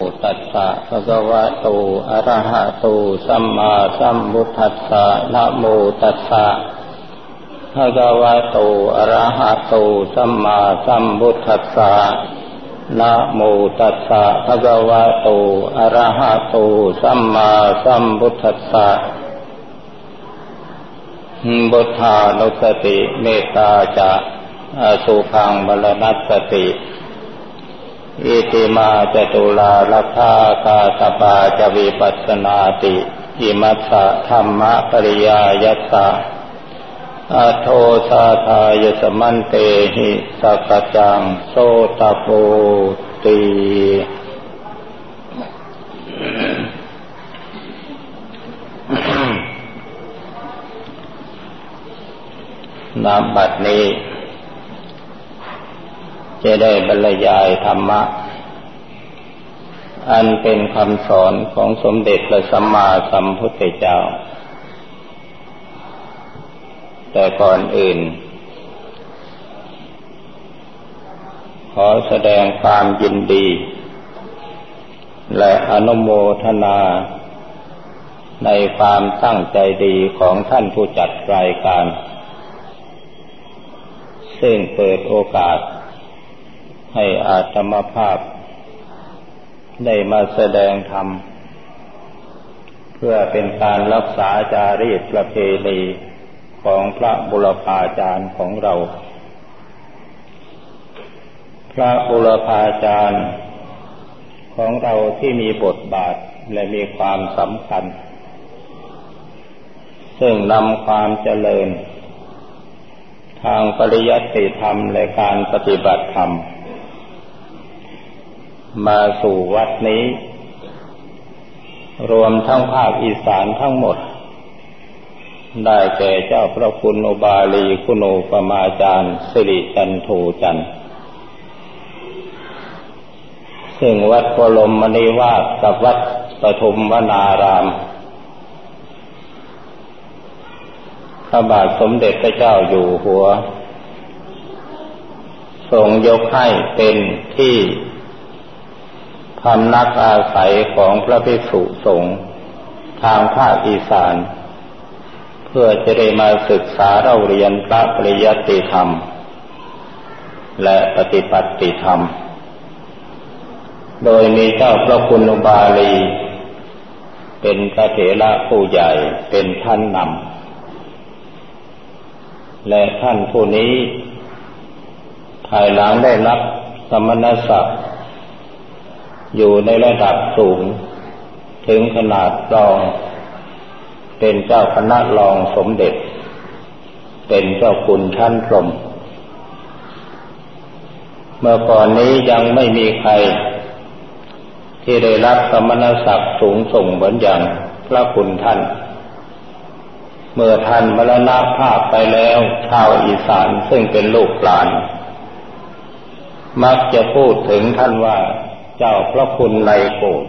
ตัสสะภะคะวะโตอะระหะโตสัมมาสัมพุทธัสสะนะโมตัสสะภะคะวะโตอะระหะโตสัมมาสัมพุทธัสสะนะโมตัสสะภะคะวะโตอะระหะโตสัมมาสัมพุทธัสสะบุทธานุสติเมตตาจะอสุภังมรณัสสติอิติมาจตุลาลัพพากาสปาจวิปัสสนาติอิมัสสะธัมมะปริยายัสสะอัทโทสาทายสมันเตหิสักจังโสตโปติณ บัดนี้จะได้บรรยายธรรมะอันเป็นคำสอนของสมเด็จพระสัมมาสัมพุทธเจ้าแต่ก่อนอื่นขอแสดงความยินดีและอนุโมทนาในความตั้งใจดีของท่านผู้จัดรายการซึ่งเปิดโอกาสให้อาตมาภาพได้มาแสดงธรรมเพื่อเป็นการรักษาจารีตประเพณีของพระบุรพาจารย์ของเราพระบุรพาจารย์ของเราที่มีบทบาทและมีความสำคัญซึ่งนำความเจริญทางปริยัติธรรมและการปฏิบัติธรรมมาสู่วัดนี้รวมทั้งภาคอีสานทั้งหมดได้แก่เจ้าพระคุณอุบาลีคุณูปมาจารย์สิริจันโทจันทร์ซึ่งวัดบรมนิวาสกับวัดปฐมวนารามพระบาทสมเด็จพระเจ้าอยู่หัวทรงยกให้เป็นที่พำนักอาศัยของพระภิกษุสงฆ์ทางภาคอีสานเพื่อจะได้มาศึกษาเล่าเรียนพระปริยัติธรรมและปฏิบัติธรรมโดยมีเจ้าพระคุณอุบาลีเป็นพระเถระผู้ใหญ่เป็นท่านนำและท่านผู้นี้ภายหลังได้รับสมณศักดิ์อยู่ในระดับสูงถึงขนาดรองเป็นเจ้าคณะรองสมเด็จเป็นเจ้าคุณท่านพรหมเมื่อก่อนนี้ยังไม่มีใครที่ได้รับสมณศักดิ์สูงส่งเหมือนอย่างพระคุณท่านเมื่อท่านมรณภาพไปแล้วชาวอีสานซึ่งเป็นลูกหลานมักจะพูดถึงท่านว่าเจ้าพระคุณในโกฏ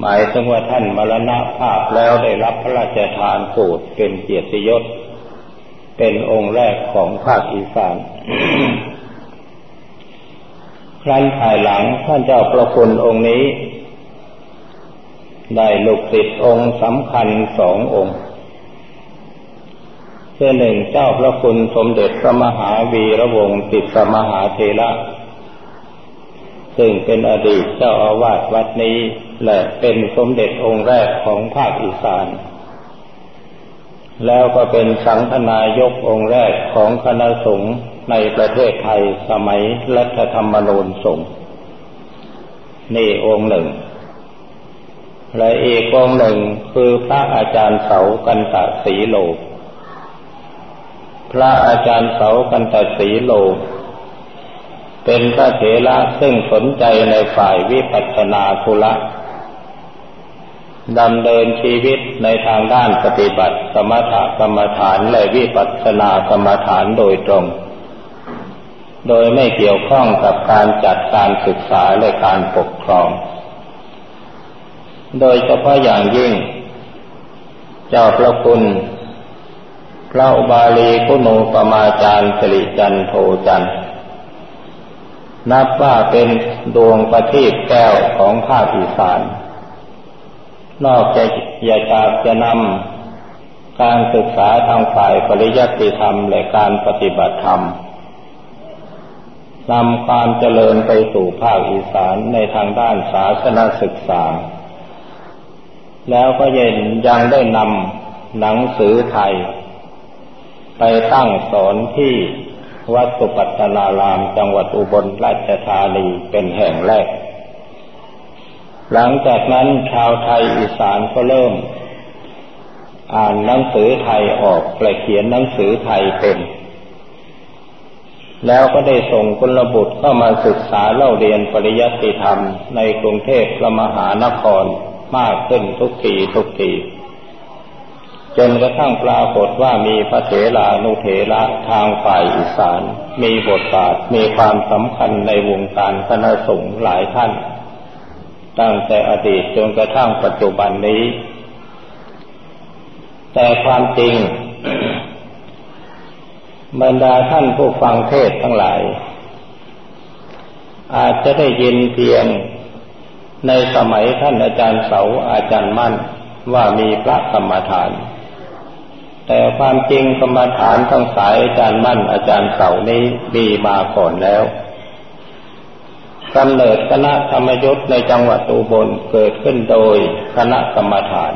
หมายถึงว่าท่านมรณภาพแล้วได้รับพระราชทานโกฏเป็นเกียรติยศเป็นองค์แรกของภาคอีสาน ครั้นภายหลังท่านเจ้าพระคุณองค์นี้ได้ลูกศิษย์องค์สำคัญสององค์คือหนึ่งเจ้าพระคุณสมเด็จพระมหาวีระวงศ์ติสสมหาเถระซึ่งเป็นอดีตเจ้าอาวาสวัดนี้และเป็นสมเด็จองค์แรกของภาคอีสานแล้วก็เป็นสังฆนายกองค์แรกของคณะสงฆ์ในประเทศไทยสมัยรัฐธรรมนูญสงฆ์นี่องค์หนึ่งและอีกองค์หนึ่งคือพระอาจารย์เสากันตสีโลพระอาจารย์เสากันตสีโลเป็นพระเถระซึ่งสนใจในฝ่ายวิปัสสนาธุระดำเนินชีวิตในทางด้านปฏิบัติสมถกรรมฐานและวิปัสสนากรรมฐานโดยตรงโดยไม่เกี่ยวข้องกับการจัดการศึกษาและการปกครองโดยเฉพาะอย่างยิ่งเจ้าพระคุณพระอุบาลีคุณูปมาจารย์สิริจันโทจันทร์ นับว่าเป็นดวงประทีปแก้วของภาคอีสานนอกจากจะนำการศึกษาทางฝ่ายปริยัติธรรมและการปฏิบัติธรรมนำความเจริญไปสู่ภาคอีสานในทางด้านศาสนศึกษาแล้วก็ยังได้นำหนังสือไทยไปตั้งสอนที่วัดสุปัตตนารามจังหวัดอุบลราชธานีเป็นแห่งแรกหลังจากนั้นชาวไทยอีสานก็เริ่มอ่านหนังสือไทยออกและเขียนหนังสือไทยเป็นแล้วก็ได้ส่งกุลบุตรเข้ามาศึกษาเล่าเรียนปริยัติธรรมในกรุงเทพมหานครมากขึ้นทุกปีจนกระทั่งปรากฏว่ามีพระเถรานุเถระทางฝ่ายอีสานมีบทบาทมีความสำคัญในวงการคณะสงฆ์หลายท่านตั้งแต่อดีตจนกระทั่งปัจจุบันนี้แต่ความจริง บรรดาท่านผู้ฟังเทศทั้งหลายอาจจะได้ยินเพียงในสมัยท่านอาจารย์เสาอาจารย์มั่นว่ามีพระกรรมฐานแต่ความจริงกรรมฐานทั้งสายอาจารย์มั่นอาจารย์เสานี้มีมาก่อนแล้วกำเนิดคณะธรรมยุทธในจังหวัดอุบลเกิดขึ้นโดยคณะกรรมฐาน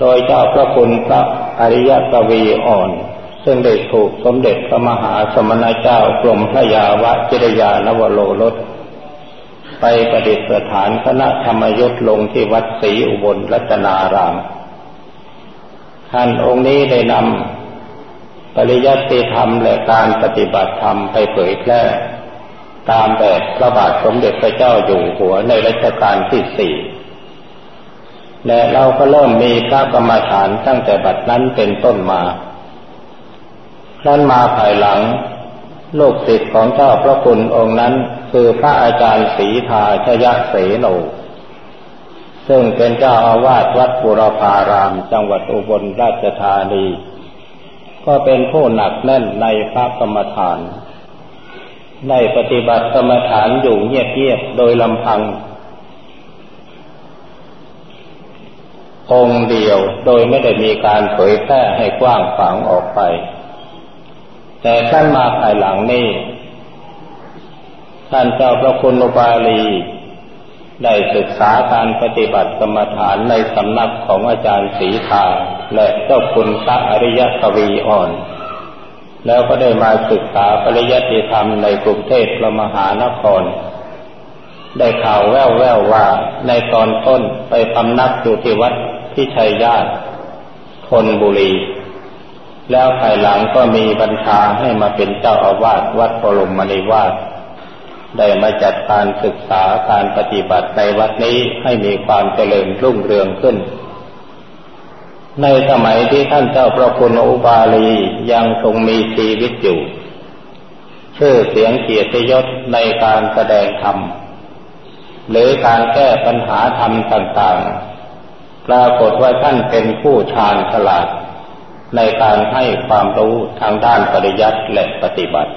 โดยเจ้าพระคุณพระอริยกวีอ่อนซึ่งได้ถูกสมเด็จพระมหาสมณเจ้ากรมพระยาวจิรยานวโรรสไปประดิษฐานคณะธรรมยุทธลงที่วัดศรีอุบลรัตนารามท่านองค์นี้ได้นำปริยัติธรรมและการปฏิบัติธรรมไปเผยแพร่ตามแบบพระบาทสมเด็จพระเจ้าอยู่หัวในรัชกาลที่ 4และเราก็เริ่มมีพระกรรมฐานตั้งแต่บัดนั้นเป็นต้นมาครั้นมาภายหลังลูกศิษย์ของเจ้าพระคุณองค์นั้นคือพระอาจารย์ศรีทาชยเสโนซึ่งเป็นเจ้าอาวาสวัดบุรพารามจังหวัดอุบลราชธานีก็เป็นผู้หนักแน่นในพระกรรมฐานได้ปฏิบัติกรรมฐานอยู่เงียบๆโดยลำพังองค์เดียวโดยไม่ได้มีการเผยแพร่ให้กว้างขวางออกไปแต่ท่านมาภายหลังนี้ท่านเจ้าพระคุณอุบาลีได้ศึกษาการปฏิบัติกรรมฐานในสำนักของอาจารย์ศรีทาและเจ้าคุณพระอริยกวีอ่อนแล้วก็ได้มาศึกษาปริยัติธรรมในกรุงเทพมหานครได้ข่าวแว่วๆว่าในตอนต้นไปพำนักอยู่ที่วัดพิชัยญาติธนบุรีแล้วภายหลังก็มีบัญชาให้มาเป็นเจ้าอาวาสวัดบรมนิวาสได้มาจัดการศึกษาการปฏิบัติในวัดนี้ให้มีความเจริญรุ่งเรืองขึ้นในสมัยที่ท่านเจ้าพระคุณอุบาลียังทรงมีชีวิตอยู่ชื่อเสียงเกียรติยศในการแสดงธรรมหรือการแก้ปัญหาธรรมต่างๆปรากฏว่าท่านเป็นผู้ชาญฉลาดในการให้ความรู้ทางด้านปริยัติและปฏิบัติ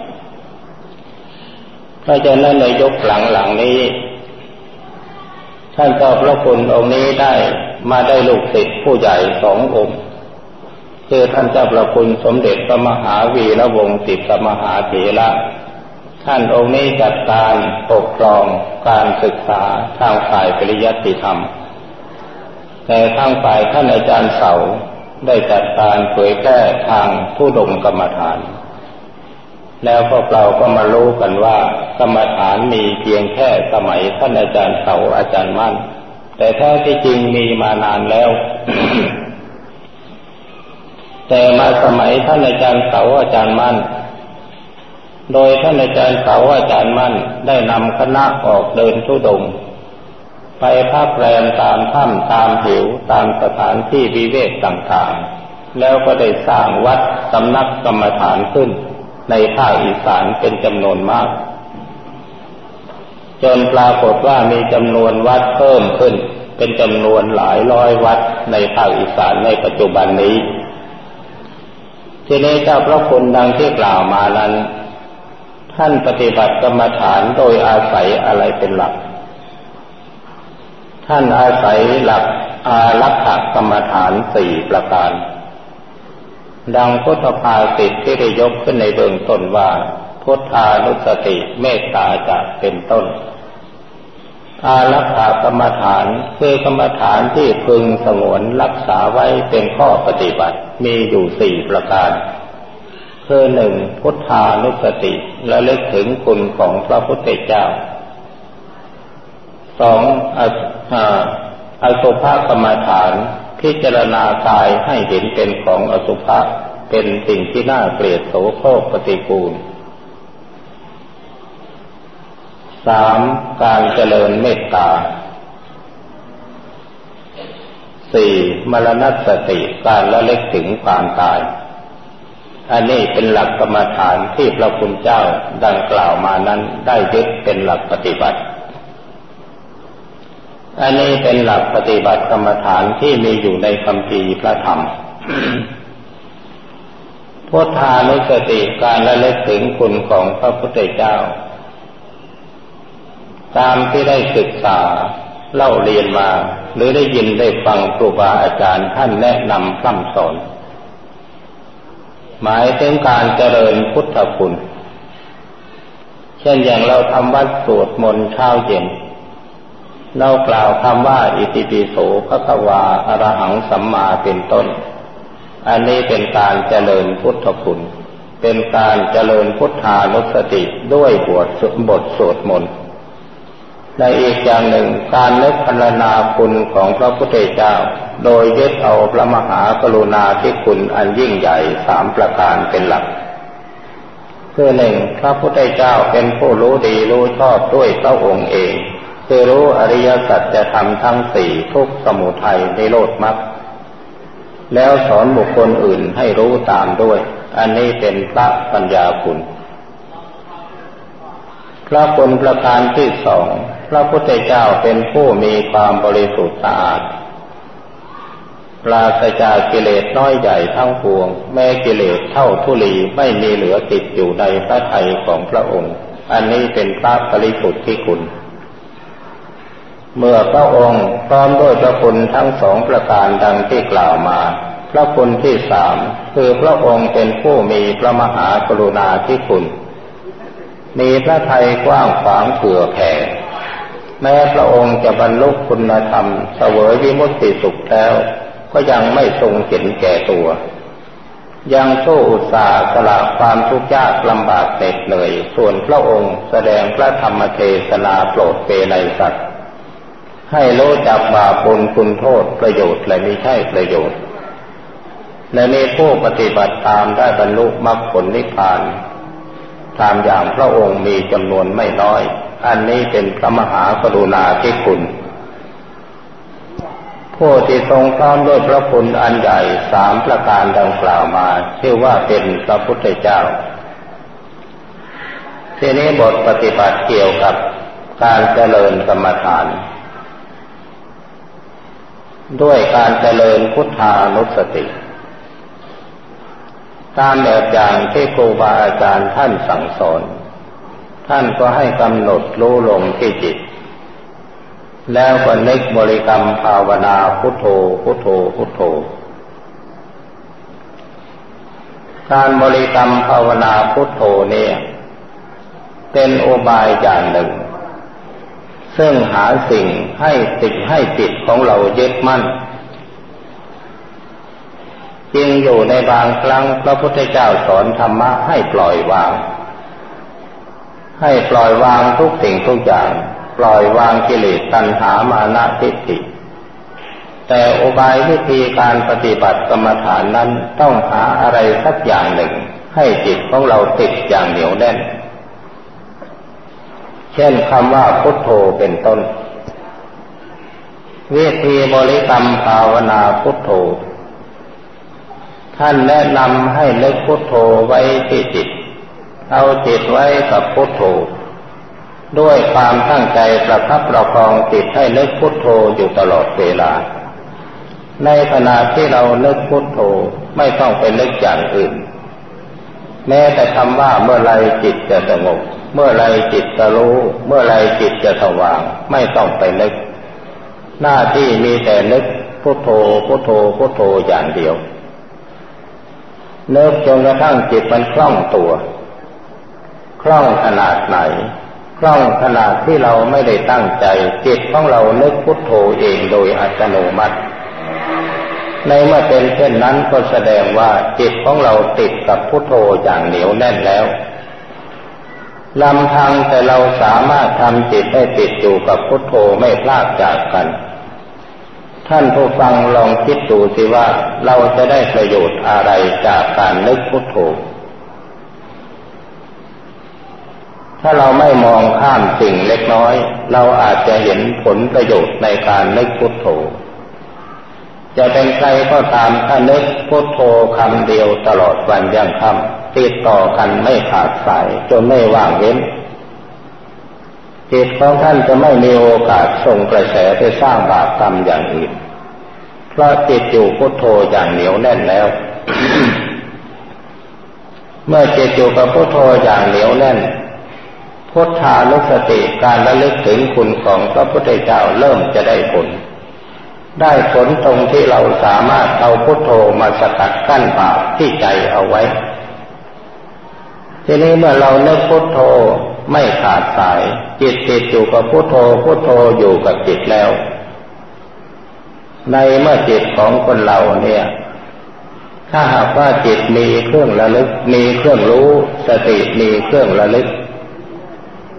เพราะฉะนั้นในยุคหลังๆนี้ท่านเจ้าพระคุณองค์นี้ได้มาได้ลูกศิษย์ผู้ใหญ่สององค์คือท่านเจ้าพระคุณสมเด็จพระมหาวีระวงศ์ติสมหาเถระท่านองค์นี้จัดการปกครองการศึกษาทางฝ่ายปริยัติธรรมแต่ทางฝ่ายท่านอาจารย์เสาได้จัดการเผยแพร่ทางธุดงค์กรรมฐานแล้วพวกเราก็มารู้กันว่ากรรมฐานมีเพียงแค่สมัยท่านอาจารย์เสาอาจารย์มั่นแต่แท้ที่จริงมีมานานแล้ว แต่มาสมัยท่านอาจารย์เสาอาจารย์มั่นโดยท่านอาจารย์เสาอาจารย์มั่นได้นำคณะออกเดินธุดงค์ไปพักแรมตามถ้ำตามหิวตามสถานที่วิเวกต่างๆแล้วก็ได้สร้างวัดสำนักกรรมฐานขึ้นในภาคอีสานเป็นจำนวนมากจนปรากฏว่ามีจำนวนวัดเพิ่มขึ้นเป็นจำนวนหลายร้อยวัดในภาคอีสานในปัจจุบันนี้ที่นี้เจ้าพระคุณดังที่กล่าวมานั้น ท่านปฏิบัติกรรมฐานโดยอาศัยอะไรเป็นหลักท่านอาศัยหลักอารักขกรรมฐาน4ประการดังพุทธภาสิตที่ได้ยกขึ้นในเบื้องต้นว่าพุทธานุสติเมตตาจะเป็นต้นอารักขากรรมฐานคือกรรมฐานที่พึงสงวนรักษาไว้เป็นข้อปฏิบัติมีอยู่4ประการคือ1พุทธานุสติระลึกถึงคุณของพระพุทธเจ้า2อสุภกรรมฐานพิจารณากายให้เห็นเป็นของอสุภะเป็นสิ่งที่น่าเกลียดโสโครกปฏิกูล 3. การเจริญเมตตา 4. มรณสติการระลึกถึงความตายอันนี้เป็นหลักกรรมฐานที่พระคุณเจ้าดังกล่าวมานั้นได้ยึดเป็นหลักปฏิบัติอันนี้เป็นหลักปฏิบัติกรรมฐานที่มีอยู่ในคัมภีร์พระธรรม พุทธานุสติการระลึกถึงคุณของพระพุทธเจ้าตามที่ได้ศึกษาเล่าเรียนมาหรือได้ยินได้ฟังครูบาอาจารย์ท่านแนะนำคำสอนหมายถึงการเจริญพุทธคุณเช่นอย่างเราทำวัดสวดมนต์เช้าเย็นเรากล่าวคำว่าอิติปิโสภควาอะระหังสัมมาเป็นต้นอันนี้เป็นการเจริญพุทธคุณเป็นการเจริญพุทธานุสติด้วยบทสวดมนต์และอีกอย่างหนึ่งการนึกพรรณนาคุณของพระพุทธเจ้าโดยยึดเอาพระมหากรุณาธิคุณอันยิ่งใหญ่3ประการเป็นหลักคือ 1. พระพุทธเจ้าเป็นผู้รู้ดีรู้ชอบด้วยพระองค์เองคือรู้อริยสัจธรรมทั้ง4ทุกขสมุทัยนิโรธมรรคแล้วสอนบุคคลอื่นให้รู้ตามด้วยอันนี้เป็นพระปัญญาคุณพระคุณประการที่2พระพุทธเจ้าเป็นผู้มีความบริสุทธิ์สะอาดปราศจากกิเลสน้อยใหญ่ทั้งปวงแม้กิเลสเท่าธุลีไม่มีเหลือติดอยู่ในพระทัยของพระองค์อันนี้เป็นพระปริสุทธิคุณเมื่อพระองค์พร้อมด้วยพระคุณทั้ง2ประการดังที่กล่าวมาพระคุณที่3คือพระองค์เป็นผู้มีพระมหากรุณาธิคุณมีพระทัยกว้างขวางเผื่อแผ่แม้พระองค์จะบรรลุคุณธรรมเสวยวิมุตติสุขแล้วก็ยังไม่ทรงเห็นแก่ตัวยังสู้อุตสาหะสละความทุกข์ยากลำบากเหน็ดเหนื่อยส่วนพระองค์แสดงพระธรรมเทศนาโปรดเปไนยสัตว์ให้รู้จักบาปบุญคุณโทษประโยชน์และมิใช่ประโยชน์และมีผู้ปฏิบัติตามได้บรรลุมรรคผลนิพพานตามอย่างพระองค์มีจำนวนไม่น้อยอันนี้เป็นพระมหากรุณาธิคุณผู้ที่ทรงพร้อมด้วยพระคุณอันใหญ่3ประการดังกล่าวมาชื่อว่าเป็นพระพุทธเจ้าทีนี้บทปฏิบัติเกี่ยวกับการเจริญกรรมฐานด้วยการเจริญพุทธานุสติตามแบบอย่างที่ครูบาอาจารย์ท่านสั่งสอนท่านก็ให้กำหนดรู้ลงที่จิตแล้วก็นึกบริกรรมภาวนาพุทโธพุทโธพุทโธการบริกรรมภาวนาพุทโธเนี่ยเป็นโอบายอย่างหนึ่งซึ่งหาสิ่งให้ติดให้จิตของเรายึดมั่นจริงอยู่ในบางครั้งพระพุทธเจ้าสอนธรรมะให้ปล่อยวางให้ปล่อยวางทุกสิ่งทุกอย่างปล่อยวางกิเลสตัณหามานะทิฏฐิแต่อุบายวิธีการปฏิบัติกรรมฐานนั้นต้องหาอะไรสักอย่างหนึ่งให้จิตของเราติดอย่างเหนียวแน่นเช่นคำว่าพุทโธเป็นต้นวิธีบริกรรมภาวนาพุทโธท่านแนะนำให้นึกพุทโธไว้ที่จิตเอาจิตไว้กับพุทโธด้วยความตั้งใจประคับประคองจิตให้นึกพุทโธอยู่ตลอดเวลาในขณะที่เรานึกพุทโธไม่ต้องไปนึกอย่างอื่น แม้แต่คำว่าเมื่อไรจิตจะสงบเมื่อไรจิตจะรู้เมื่อไรจิตจะสว่างไม่ต้องไปนึกหน้าที่มีแต่นึกพุทโธพุทโธพุทโธอย่างเดียวนึกจนกระทั่งจิตมันคล่องตัวคล่องขนาดไหนคล่องขนาดที่เราไม่ได้ตั้งใจจิตของเรานึกพุทโธเองโดยอัตโนมัติในเมื่อเป็นเช่นนั้นก็แสดงว่าจิตของเราติดกับพุทโธอย่างเหนียวแน่นแล้วลำพังแต่เราสามารถทำจิตให้ติดอยู่กับพุทโธไม่พลากจากกันท่านผู้ฟังลองคิดดูสิว่าเราจะได้ประโยชน์อะไรจากการนึกพุทโธถ้าเราไม่มองข้ามสิ่งเล็กน้อยเราอาจจะเห็นผลประโยชน์ในการนึกพุทโธจะเป็นใครก็ตามถ้านึกพุทโธคำเดียวตลอดวันยังค่ำติดต่อกันไม่ขาดสายจนไม่ว่างเว้นจิตของท่านจะไม่มีโอกาสส่งกระแสไปสร้างบาปกรรมอย่างอื่นเพราะติดอยู่พุทโธอย่างเหนียวแน่นแล้ว เมื่อจิตอยู่กับพุทโธอย่างเหนียวแน่นพุทธานุสติการระลึกถึงคุณของพระพุทธเจ้าเริ่มจะได้ผลได้ผลตรงที่เราสามารถเอาพุทโธมาสกัดกั้นบาปที่ใจเอาไว้ทีนี้เมื่อเรานึกพุทโธไม่ขาดสายจิตติดอยู่กับพุทโธพุทโธอยู่กับจิตแล้วในเมื่อจิตของคนเราเนี่ยถ้าหากว่าจิตมีเครื่องระลึกมีเครื่องรู้สติมีเครื่องระลึก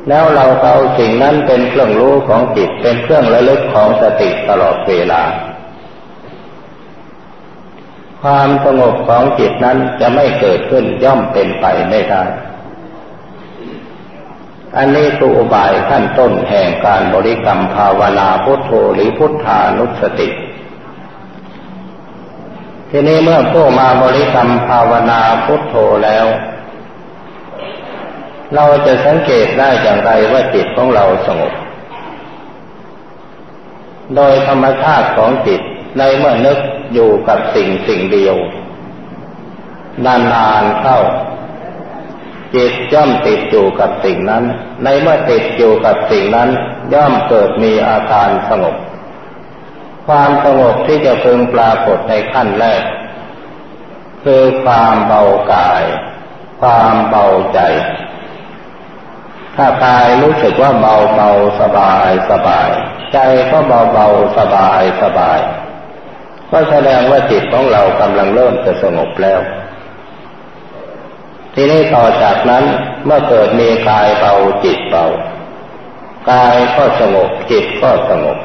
แล้วเราเอาสิ่งนั้นเป็นเครื่องรู้ของจิตเป็นเครื่องระลึกของสติตลอดเวลาความสงบของจิตนั้นจะไม่เกิดขึ้นย่อมเป็นไปไม่ได้อันนี้คืออุบายขั้นต้นแห่งการบริกรรมภาวนาพุทโธหรือพุทธานุสติทีนี้เมื่อผู้มาบริกรรมภาวนาพุทโธแล้วเราจะสังเกตได้อย่างไรว่าจิตของเราสงบโดยธรรมชาติของจิตในเมื่อนึกอยู่กับสิ่งเดียวนานๆเข้าจิตย่อมติดอยู่กับสิ่งนั้นในเมื่อติดอยู่กับสิ่งนั้นย่อมเกิดมีอาการสงบความสงบที่จะพึงปรากฏในขั้นแรกคือความเบากายความเบาใจถ้ากายรู้สึกว่าเบาสบายสบายใจก็เบาสบายสบายก็แสดงว่าจิตของเรากำลังเริ่มจะสงบแล้วทีนี้ต่อจากนั้นเมื่อเกิดมีกายเบาจิตเบากายก็สงบจิตก็สงบ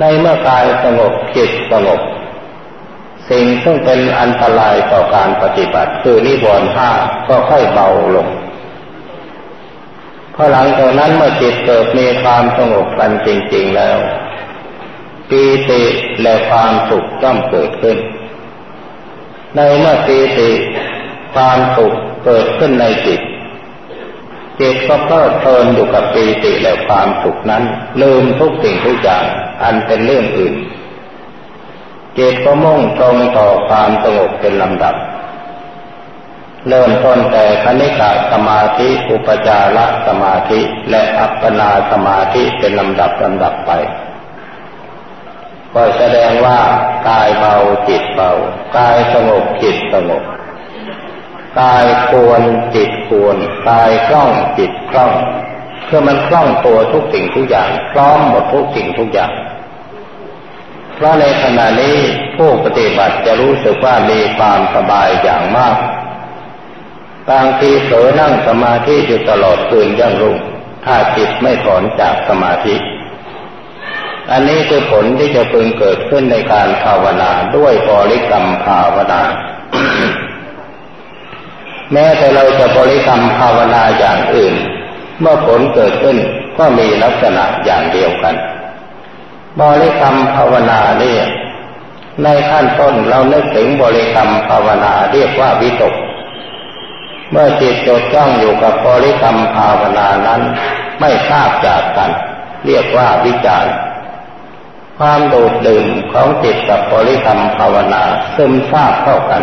ในเมื่อกายสงบจิตสงบสิ่งซึ่งเป็นอันตรายต่อการปฏิบัติคือนิวรณ์ห้าก็ค่อยเบาลงพอหลังจากนั้นเมื่อจิตเกิดมีความสงบกันจริงๆแล้วปีติและความสุขย่อมเกิดขึ้นในเมื่อปีติความสุขเกิดขึ้นในจิตจิตก็เพลิดเพลินอยู่กับปีติและความสุขนั้นลืมทุกสิ่งทุกอย่างอันเป็นเรื่องอื่นจิตก็มุ่งตรงต่อความสงบเป็นลำดับเริ่มต้นแต่คณิกะสมาธิอุปจารสมาธิและอัปปนาสมาธิเป็นลำดับไปก็แสดงว่ากายเบาจิตเบากายสงบจิตสงบกายควรจิตควรกายคล่องจิตคล่องคือมันคล่องตัวทุกสิ่งทุกอย่างพร้อมหมดทุกสิ่งทุกอย่างเพราะในขณะนี้ผู้ปฏิบัติจะรู้สึกว่ามีความสบายอย่างมากบางทีเผลอนั่งสมาธิอยู่ตลอดคืนยันรุ่งถ้าจิตไม่ถอนจากสมาธิอันนี้คือผลที่จะพึงเกิดขึ้นในการภาวนาด้วยบริกรรมภาวนา แม้แต่เราจะบริกรรมภาวนาอย่างอื่นเมื่อผลเกิดขึ้นก็มีลักษณะอย่างเดียวกันบริกรรมภาวนานี่ในขั้นต้นเรานึกถึงบริกรรมภาวนาเรียกว่าวิตกเมื่อจิตจดจ้องอยู่กับบริกรรมภาวนานั้นไม่ทราบจากกันเรียกว่าวิจารความโดดเด่นของจิตกับบริกรรมภาวนาซึมซาบเข้ากัน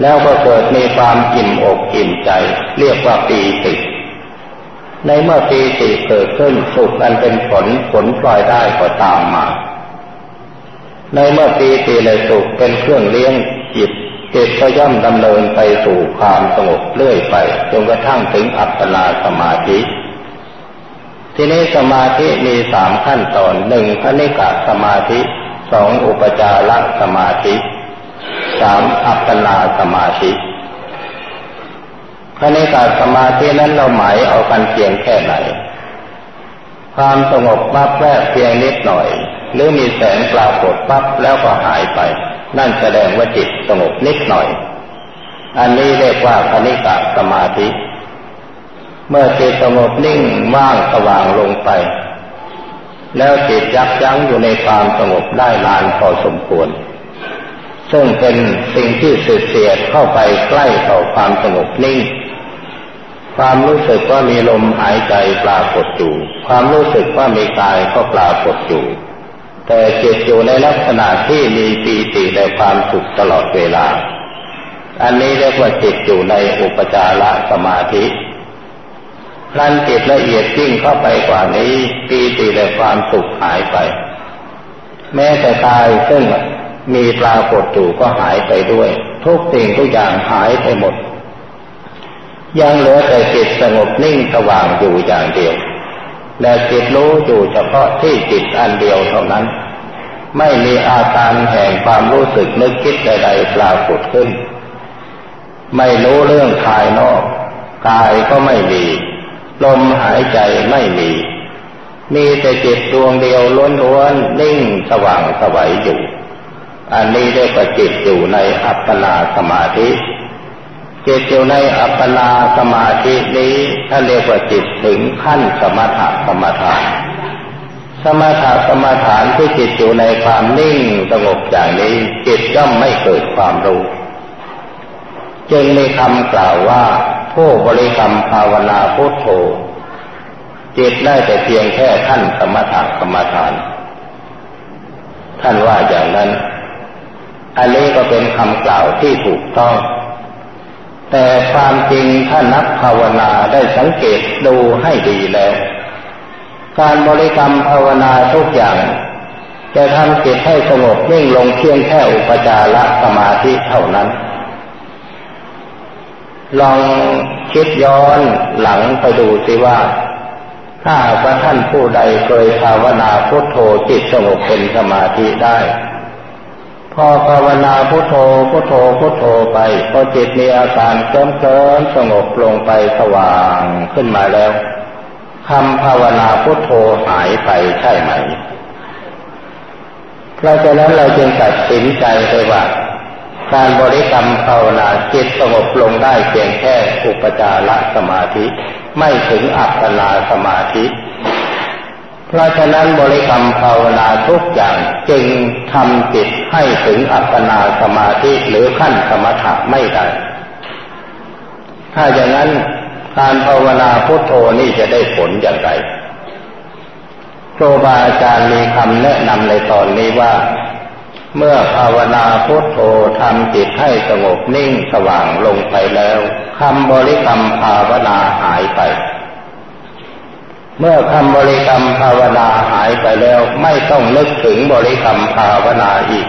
แล้วก็เกิดมีความอิ่มอกอิ่มใจเรียกว่าปีติในเมื่อปีติเกิดขึ้นสุขอันเป็นผลพลอยได้ก็ตามมาในเมื่อปีติและสุขเป็นเครื่องเลี้ยงจิตก็ย่อมดำเนินไปสู่ความสงบเรื่อยไปจนกระทั่งถึงอัปปนาสมาธิทีนี้สมาธิมี3ขั้นตอน1คณิกะสมาธิ2อุปจารสมาธิ3อัปปนาสมาธิคณิกะสมาธินั้นเราหมายเอากันเพียงแค่ไหนความสงบปั๊บแวบเพียงนิดหน่อยหรือมีแสงปรากฏปั๊บแล้วก็หายไปนั่นแสดงว่าจิตสงบนิดหน่อยอันนี้เรียกว่าคณิกะสมาธิเมื่อจิตสงบนิ่งว่างสว่างลงไปแล้วจิตยับยั้งอยู่ในความสงบได้นานพอสมควรซึ่งเป็นสิ่งที่สืบเสียดเข้าไปใกล้ต่อความสงบนิ่งความรู้สึกว่ามีลมหายใจปรากฏอยู่ความรู้สึกว่ามีกายก็ปรากฏอยู่แต่จิตอยู่ในลักษณะที่มีปีติในความสุขตลอดเวลาอันนี้เรียกว่าจิตอยู่ในอุปจารสมาธิขั้นจิตละเอียดยิ่งเข้าไปกว่านี้ปีติและความสุขหายไปแม้แต่กายซึ่งมีปรากฏอยู่ก็หายไปด้วยทุกสิ่งทุกอย่างหายไปหมดยังเหลือแต่จิตสงบนิ่งสว่างอยู่อย่างเดียวและจิตรู้อยู่เฉพาะที่จิตอันเดียวเท่านั้นไม่มีอาการแห่งความรู้สึกนึกคิดใดๆปรากฏขึ้นไม่รู้เรื่องภายนอกกายก็ไม่มีลมหายใจไม่มีมีแต่จิตดวงเดียวล้วนๆนิ่งสว่างสวัยอยู่อันนี้เรียกว่าจิตอยู่ในอัปปนาสมาธิจิตอยู่ในอัปปนาสมาธินี้ท่านเรียกว่าจิตถึงขั้นสมถะสมถานสมถะสมถานที่จิตอยู่ในความนิ่งสงบอย่างนี้จิตย่อมไม่เกิดความรู้จึงมีคำกล่าวว่าผู้บริกรรมภาวนาพุทโธจิตได้แต่เพียงแค่ขั้นสมถะสมถานท่านว่าอย่างนั้นอันนี้ก็เป็นคำกล่าวที่ถูกต้องแต่ความจริงถ้านักภาวนาได้สังเกตดูให้ดีแล้วการบริกรรมภาวนาทุกอย่างจะทำจิตให้สงบนิ่งลงเพียงแค่อุปจารสมาธิเท่านั้นลองคิดย้อนหลังไปดูสิว่าถ้าว่าท่านผู้ใดเคยภาวนาพุทโธจิตสงบเป็นสมาธิได้พอภาวนาพุทโธพุทโธพุทโธไปพอจิตมีอาการเคลิ้มๆสงบลงไปสว่างขึ้นมาแล้วคำภาวนาพุทโธหายไปใช่ไหมเพราะฉะนั้นเราจึงตัดสินใจไปว่าการบริกรรมภาวนาจิตสงบลงได้เพียงแค่อุปจารสมาธิไม่ถึงอัปปนาสมาธิเพราะฉะนั้นบริกรรมภาวนาทุกอย่างจึงทำจิตให้ถึงอัปปนาสมาธิหรือขั้นสมถะไม่ได้ถ้าอย่างนั้นการภาวนาพุทโธนี่จะได้ผลอย่างไรครูบาอาจารย์มีคำแนะนำในตอนนี้ว่าเมื่อภาวนาพุทโธทำจิตให้สงบนิ่งสว่างลงไปแล้วคำบริกรรมภาวนาหายไปเมื่อคำบริกรรมภาวนาหายไปแล้วไม่ต้องนึกถึงบริกรรมภาวนาอีก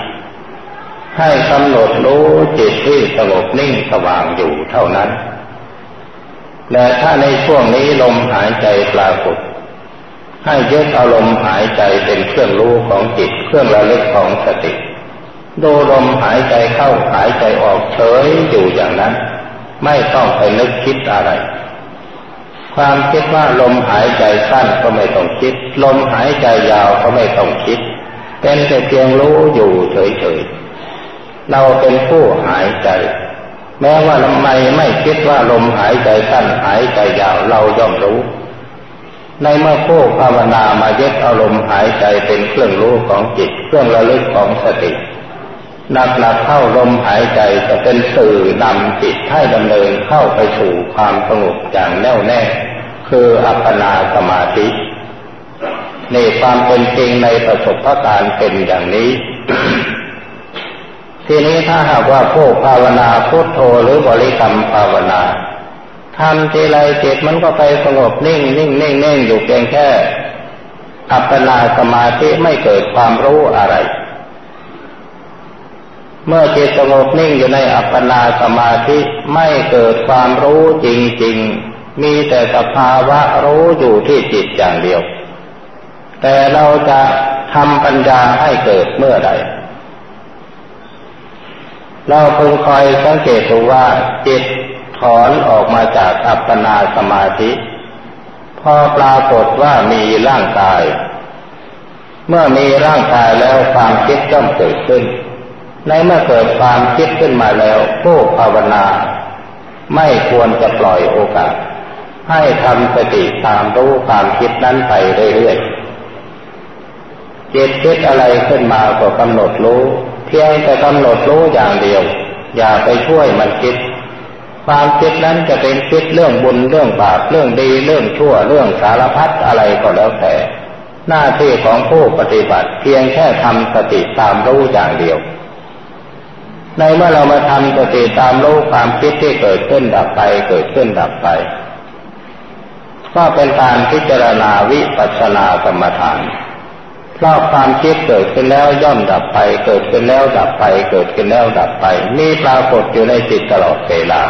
ให้กำหนดรู้จิตที่สงบนิ่งสว่างอยู่เท่านั้นและถ้าในช่วงนี้ลมหายใจปรากฏให้ยึดเอาลมหายใจเป็นเครื่องรู้ของจิตเครื่องระลึกของสติดูลมหายใจเข้าหายใจออกเฉยอยู่อย่างนั้นไม่ต้องไปนึกคิดอะไรความคิดว่าลมหายใจสั้นก็ไม่ต้องคิดลมหายใจยาวก็ไม่ต้องคิดเป็นแต่เพียงรู้อยู่เฉยๆเราเป็นผู้หายใจแม้ว่าทำไมไม่คิดว่าลมหายใจสั้นหายใจยาวเราย่อมรู้ในเมื่อผู้ภาวนามายึดอารมณ์หายใจเป็นเครื่องรู้ของจิตเครื่องระลึกของสติหนักๆเข้าลมหายใจจะเป็นสื่อนำจิตให้ดำเนินเข้าไปสู่ความสงบอย่างแน่วแน่คืออัปปนาสมาธิในความเป็นจริงในประสบการณ์เป็นอย่างนี้ ท ทีนี้ถ้าหากว่าผู้ภาวนาพุทโธหรือบริกรรมภาวนาทำทีไรจิตมันก็ไปสงบนิ่งนิ่งนิ่งนิ่งอยู่เพียงแค่อัปปนาสมาธิไม่เกิดความรู้อะไรเมื่อจิตสงบนิ่งอยู่ในอัปปนาสมาธิไม่เกิดความรู้จริงๆมีแต่สภาวะรู้อยู่ที่จิตอย่างเดียวแต่เราจะทำปัญญาให้เกิดเมื่อใดเราเพิ่งคอยสังเกตดูว่าจิตถอนออกมาจากอัปปนาสมาธิพอปรากฏว่ามีร่างกายเมื่อมีร่างกายแล้วความคิดย่อมเกิดขึ้นในเมื่อเกิดความคิดขึ้นมาแล้วผู้ภาวนาไม่ควรจะปล่อยโอกาสให้ทำสติตามรู้ความคิดนั้นไปเรื่อยๆจิตคิดอะไรขึ้นมาก็กำหนดรู้เพียงแต่กำหนดรู้อย่างเดียวอย่าไปช่วยมันคิดความคิดนั้นจะเป็นคิดเรื่องบุญเรื่องบาปเรื่องดีเรื่องชั่วเรื่องสารพัดอะไรก็แล้วแต่หน้าที่ของผู้ปฏิบัติเพียงแค่ทำสติตามรู้อย่างเดียวในเมื่อเรามาทำสติตามรู้ความคิดที่เกิดขึ้นดับไปเกิดขึ้นดับไปก็เป็นการพิจารณาวิปัสสนากรรมฐานเพราะความคิดเกิดขึ้นแล้วย่อมดับไปเกิดขึ้นแล้วดับไปเกิดขึ้นแล้วดับไปมีปรากฏอยู่ในจิตตลอดเวลา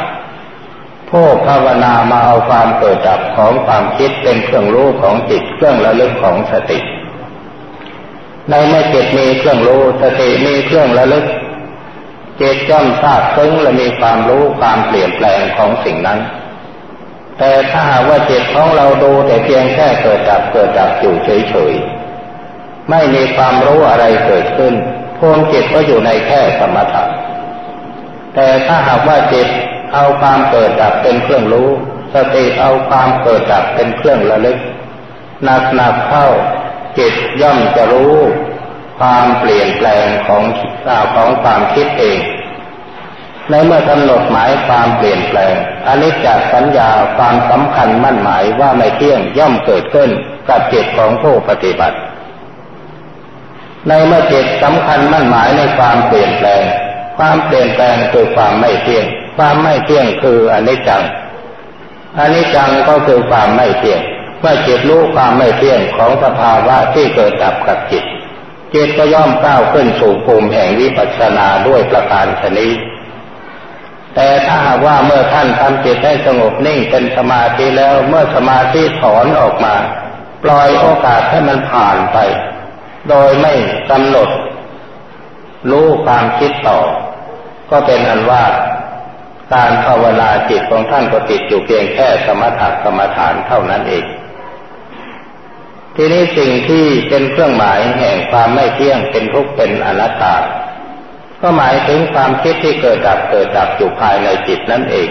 ผู้ภาวนามาเอาความเกิดดับของความคิดเป็นเครื่องรู้ของจิตเครื่องระลึกของสติในเมื่อจิตมีเครื่องรู้สติมีเครื่องระลึกจิตย่อมทราบซึ้งและมีความรู้ความเปลี่ยนแปลงของสิ่งนั้นแต่ถ้าหากว่าจิตของเราดูแต่เพียงแค่เกิดดับเกิดดับอยู่เฉยๆไม่มีความรู้อะไรเกิดขึ้นพวงจิตก็อยู่ในแค่สมถะแต่ถ้าหากว่าจิตเอาความเกิดดับเป็นเครื่องรู้สติเอาความเกิดดับเป็นเครื่องระลึกหนักๆเข้าจิตย่อมจะรู้ความเปลี่ยนแปลงของความคิดเองในเมื่อกำหนดหมายความเปลี่ยนแปลงอนิจจสัญญาความสำคัญมั่นหมายว่าไม่เที่ยงย่อมเกิดขึ้นกับจิตของผู้ปฏิบัติในเมื่อจิตสำคัญมั่นหมายในความเปลี่ยนแปลงความเปลี่ยนแปลงคือความไม่เที่ยงความไม่เที่ยงคืออนิจจังอนิจจังก็คือความไม่เที่ยงเมื่อจิตรู้ความไม่เที่ยงของสภาวะที่เกิดดับกับจิตจิตก็ย่อมก้าวขึ้นสู่ภูมิแห่งวิปัสสนาด้วยประการชนิดแต่ถ้าว่าเมื่อท่านทำจิตให้สงบนิ่งเป็นสมาธิแล้วเมื่อสมาธิถอนออกมาปล่อยโอกาสให้มันผ่านไปโดยไม่กำหนดรู้ความคิดต่อก็เป็นอันว่าการภาวนาจิตของท่านก็ติดอยู่เพียงแค่สมถะกรรมฐานเท่านั้นเองทีนี้สิ่งที่เป็นเครื่องหมายแห่งความไม่เที่ยงเป็นทุกข์เป็นอนัตตาก็หมายถึงความคิดที่เกิดดับเกิดดับอยู่ภายในจิตนั่นเอง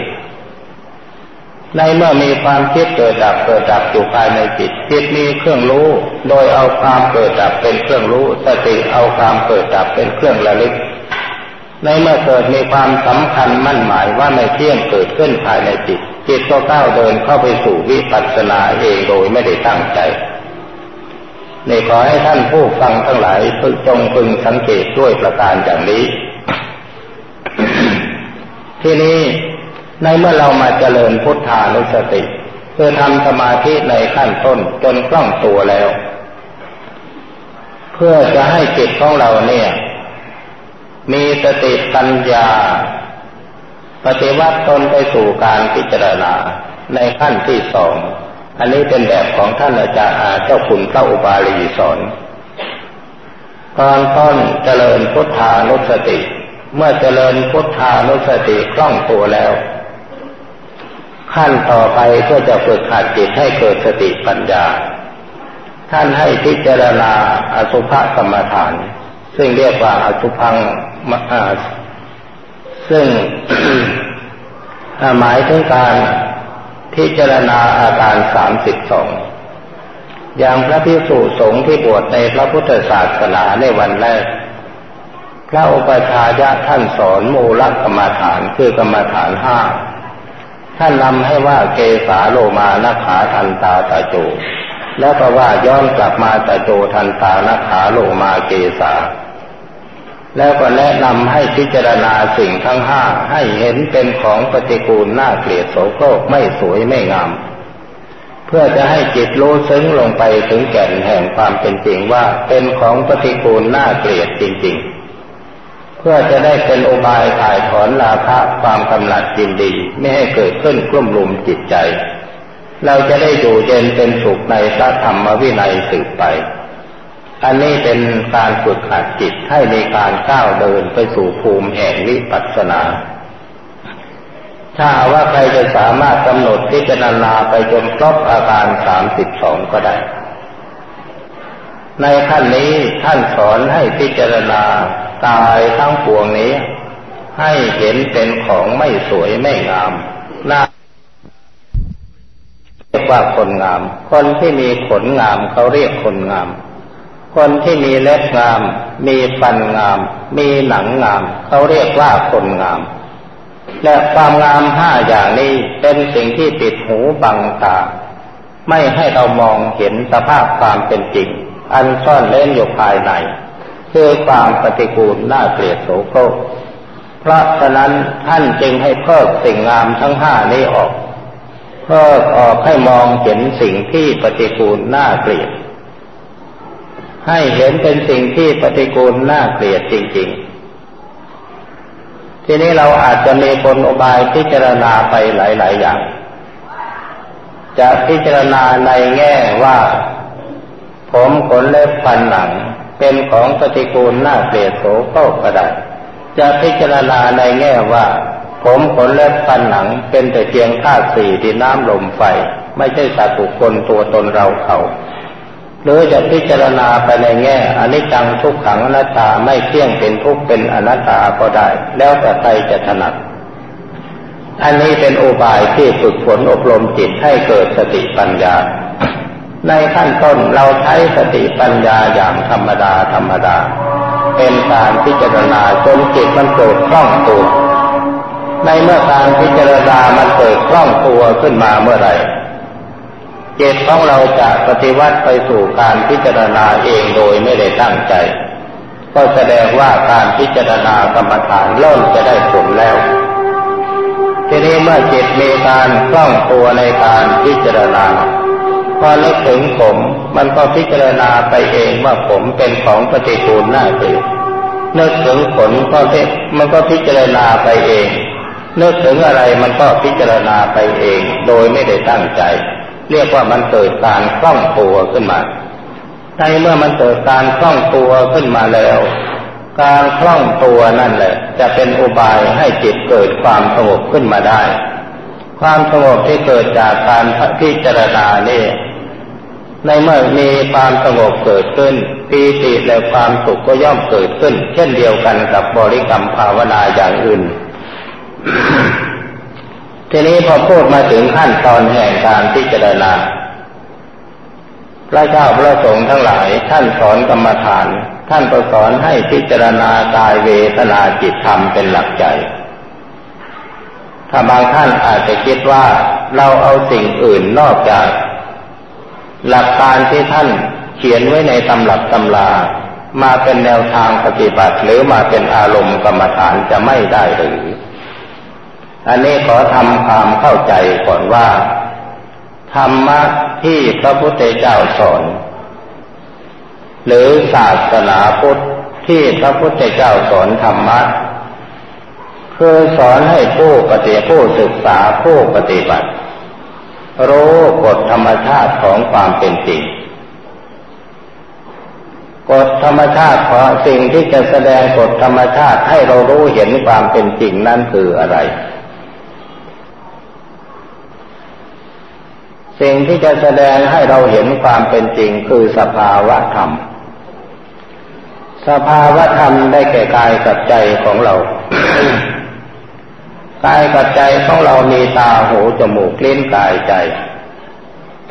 ในเมื่อมีความคิดเกิดดับเกิดดับอยู่ภายในจิตจิตมีเครื่องรู้โดยเอาความเกิดดับเป็นเครื่องรู้สติเอาความเกิดดับเป็นเครื่องระลึกในเมื่อเกิดมีความสำคัญมั่นหมายว่าไม่เที่ยงเกิดขึ้นภายในจิตจิตก็ก้าวเดินเข้าไปสู่วิปัสสนาเองโดยไม่ได้ตั้งใจในขอให้ท่านผู้ฟังทั้งหลายจงพึงสังเกตด้วยประการอย่างนี้ ที่นี้ในเมื่อเรามาเจริญพุทธานุสติคือทำสมาธิในขั้นต้นจนคล่องตัวแล้วเพื่อจะให้จิตของเราเนี่ยมีสติปัญญาปฏิวัติตนไปสู่การพิจารณาในขั้นที่สองอันนี้เป็นแบบของท่านอาจารย์เจ้าคุณพระอุบาลีสอนตอนต้นเจริญพุทธานุสติเมื่อเจริญพุทธานุสติคล่องตัวแล้วขั้นต่อไปก็จะฝึกขัดจิตให้เกิดสติปัญญาท่านให้พิจารณาอสุภกรรมฐานซึ่งเรียกว่าอสุภังมหาซึ่ง หมายถึงการพิจารณาอาการ32อย่างพระภิกษุสงฆ์ที่บวชในพระพุทธศาสนาในวันแรกพระอุปัชฌายะท่านสอนมูลกรรมฐานคือกรรมฐาน 5ท่านนำให้ว่าเกสาโลมานาขาทันตาตะโจแล้วก็ว่าย้อนกลับมาตะโจทันตานาขาโลมาเกสา แล้วก็แนะนำให้พิจารณาสิ่งทั้งห้าให้เห็นเป็นของปฏิกูลน่าเกลียดโสโครกไม่สวยไม่งามเพื่อจะให้จิตรู้ซึ้งลงไปถึงแก่นแห่งความเป็นจริงว่าเป็นของปฏิกูลน่าเกลียดจริงๆเพื่อจะได้เป็นอุบายถ่ายถอนราคะความกำหนัดยินดีไม่ให้เกิดขึ้นกลุ่มลุมจิตใจเราจะได้อยู่เย็นเป็นสุขในพระธรรมวินัยสืบไปอันนี้เป็นการฝึกหัดจิตให้ในการก้าวเดินไปสู่ภูมิแห่งวิปัสสนาถ้าว่าใครจะสามารถกำหนดพิจารณาไปจนครบอาการ32ก็ได้ในขั้นนี้ท่านสอนให้พิจารณากายทั้งปวงนี้ให้เห็นเป็นของไม่สวยไม่งามน่าเรียกว่าคนงามคนที่มีขนงามเขาเรียกคนงามคนที่มีเล็บงามมีฟันงามมีหนังงามเขาเรียกว่าคนงามและความงามห้าอย่างนี้เป็นสิ่งที่ปิดหูบังตาไม่ให้เรามองเห็นสภาพความเป็นจริงอันซ่อนเร้นอยู่ภายในคือความปฏิกูลน่าเกลียดโสโครกเพราะฉะนั้นท่านจึงให้เพิกสิ่งงามทั้งห้านี้ออกเพิกออกให้มองเห็นสิ่งที่ปฏิกูลน่าเกลียดให้เห็นเป็นสิ่งที่ปฏิกูลน่าเกลียดจริงๆทีนี้เราอาจจะมีกลอุบายพิจารณาไปหลายๆอย่างจะพิจารณาในแง่ว่าผมขนเล็บฟันหนังเป็นของปฏิกูลน่าเกลียดโสโครกก็ได้จะพิจารณาในแง่ว่าผมขนเล็บฟันหนังเป็นแต่เพียงธาตุสี่ดินน้ำลมไฟไม่ใช่สัตว์บุคคลตัวตนเราเขาหรือจะพิจารณาไปในแง่อนิจจังทุกขังอนัตตาไม่เที่ยงเป็นทุกข์เป็นอนัตตาก็ได้แล้วแต่ใครจะถนัดอันนี้เป็นอุบายที่ฝึกฝนอบรมจิตให้เกิดสติปัญญาในขั้นต้นเราใช้สติปัญญาอย่างธรรมดาเป็นการพิจารณาจนจิตมันเกิดคล่องตัวในเมื่อการพิจารณามันเกิดคล่องตัวขึ้นมาเมื่อไหร่จิตของเราจะปฏิวัติไปสู่การพิจารณาเองโดยไม่ได้ตั้งใจก็แสดงว่าการพิจารณากรรมฐานเริ่มจะได้ผลแล้วทีนี้เมื่อจิตมีการคล่องตัวในการพิจารณาพอนึกถึงผมมันก็พิจารณาไปเองว่าผมเป็นของปฏิกูลน่าเกลียดนึกถึงขนก็มันก็พิจารณาไปเองนึกถึงอะไรมันก็พิจารณาไปเองโดยไม่ได้ตั้งใจเรียกว่ามันเกิดการคล่องตัวขึ้นมาในเมื่อมันเกิดการคล่องตัวขึ้นมาแล้วการคล่องตัวนั่นแหละจะเป็นอุบายให้จิตเกิดความสงบขึ้นมาได้ความสงบที่เกิดจากการพิจารณานี่ในเมื่อมีความสงบเกิดขึ้นปีติและความสุขก็ย่อมเกิดขึ้นเช่นเดียวกันกับบริกรรมภาวนาอย่างอื่น ทีนี้พอพูดมาถึงขั้นตอนแห่งการพิจารณาพระเจ้าพระสงฆ์ทั้งหลายท่านสอนกรรมฐานท่านก็สอนให้พิจารณากายเวทนาจิตธรรมเป็นหลักใจถ้าบางท่านอาจจะคิดว่าเราเอาสิ่งอื่นนอกจากหลักการที่ท่านเขียนไว้ในตำรับตำรามาเป็นแนวทางปฏิบัติหรือมาเป็นอารมณ์กรรมฐานจะไม่ได้หรืออันนี้ขอทำความเข้าใจก่อนว่าธรรมะที่พระพุทธเจ้าสอนหรือศาสนาพุทธที่พระพุทธเจ้าสอนธรรมะคือสอนให้ผู้ศึกษาผู้ปฏิบัติรู้กฎธรรมชาติของความเป็นจริงกฎธรรมชาติของสิ่งที่จะแสดงกฎธรรมชาติให้เรารู้เห็นความเป็นจริงนั้นคืออะไรสิ่งที่จะแสดงให้เราเห็นความเป็นจริงคือสภาวะธรรมสภาวะธรรมได้แก่กายกับใจของเรา กายกับใจของเรามีตาหูจมูกลิ้นกายใจ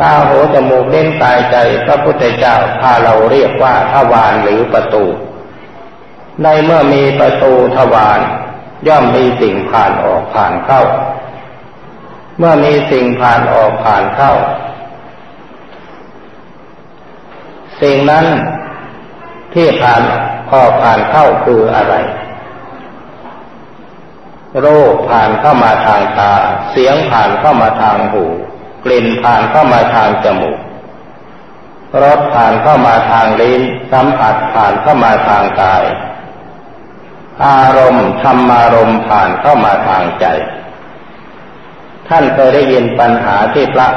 ตาหูจมูกลิ้นกายใจพระพุทธเจ้าพาเราเรียกว่าทวารหรือประตูในเมื่อมีประตูทวารย่อมมีสิ่งผ่านออกผ่านเข้าเมื่อมีสิ่งผ่านออกผ่านเข้าสิ่งนั้นที่ผ่าน ข้อผ่านเข้าคืออะไรโรคผ่านเข้ามาทางตาเสียงผ่านเข้ามาทางหูกลิ่นผ่านเข้ามาทางจมูกรสผ่านเข้ามาทางลิ้นสัมผัสผ่านเข้ามาทางกายอารมณ์ธรรมารมณ์ผ่านเข้ามาทางใจท่านเคยได้ยินปัญหาที่พระ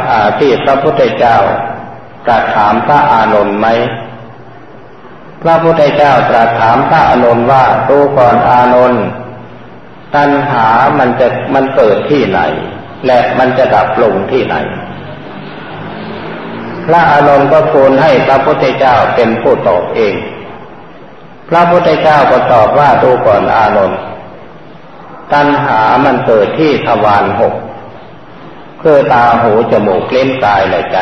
พุทธเจ้าตรัสถามพระอานนท์ไหมพระพุทธเจ้าตรัสถามพระอานนท์ว่าดูก่อนอานนท์ตัณหามันเกิดที่ไหนและมันจะดับลงที่ไหนพระอานนท์ก็ทูลให้พระพุทธเจ้าเป็นผู้ตอบเองพระพุทธเจ้าก็ตอบว่าดูก่อนอานนท์ตัณหามันเกิดที่ทวารหกคือตาหูจมูกลิ้นกายและใจ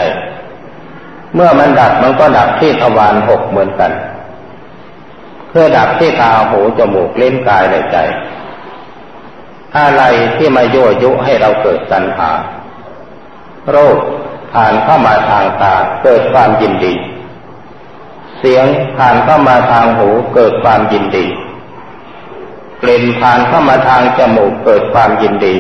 เมื่อมันดับมันก็ดับที่ทวารหกเหมือนกันเพื่อดับที่ตาหูจมูกลิ้นกายและใจอะไรที่มายั่วยุให้เราเกิดตัณหาโรคผ่านเข้ามาทางตาเกิดความยินดีเสียงผ่านเข้ามาทางหูเกิดความยินดีกลิ่นผ่านเข้ามาทางจมูกเกิดความยินดี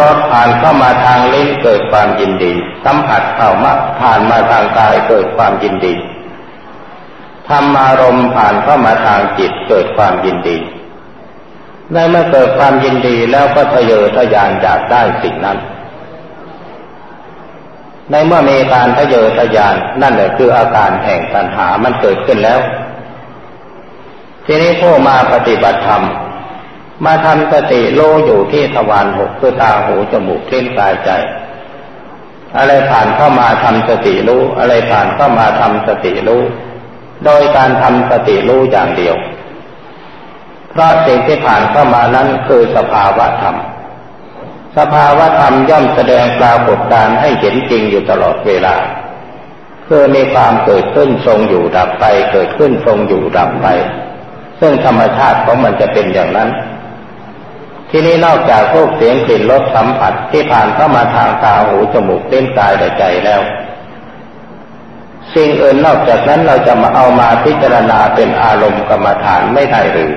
รสผ่านเข้ามาทางลิ้นเกิดความยินดีสัมผัสเข้ามาผ่านมาทางกายเกิดความยินดีธรรมารมณ์ผ่านเข้ามาทางจิตเกิดความยินดีได้เมื่อเกิดความยินดีแล้วก็ทะเยอทะยานอยากได้สิ่งนั้นในเมื่อมีการทะเยอทะยานนั่นแหละคืออาการแห่งตัณหามันเกิดขึ้นแล้วทีนี้ผู้มาปฏิบัติธรรมมาทำสติโลอยู่ที่ทวารหกคือตาหูจมูกลิ้นกายใจอะไรผ่านเข้ามาทำสติรู้อะไรผ่านเข้ามาทำสติรู้โดยการทำสติรู้อย่างเดียวเพราะสิ่งที่ผ่านเข้ามานั้นคือสภาวะธรรมสภาวะธรรมย่อมแสดงปรากฏการณ์ให้เห็นจริงอยู่ตลอดเวลาคือมีความเกิดขึ้นทรงอยู่ดับไปเกิดขึ้นทรงอยู่ดับไปซึ่งธรรมชาติของมันจะเป็นอย่างนั้นทีนี้นอกจากรูปเสียงกลิ่นรสสัมผัสที่ผ่านเข้ามาทางตาหูจมูกลิ้นกายและใจแล้วสิ่งอื่นนอกจากนั้นเราจะมาเอามาพิจารณาเป็นอารมณ์กรรมฐานไม่ได้หรือ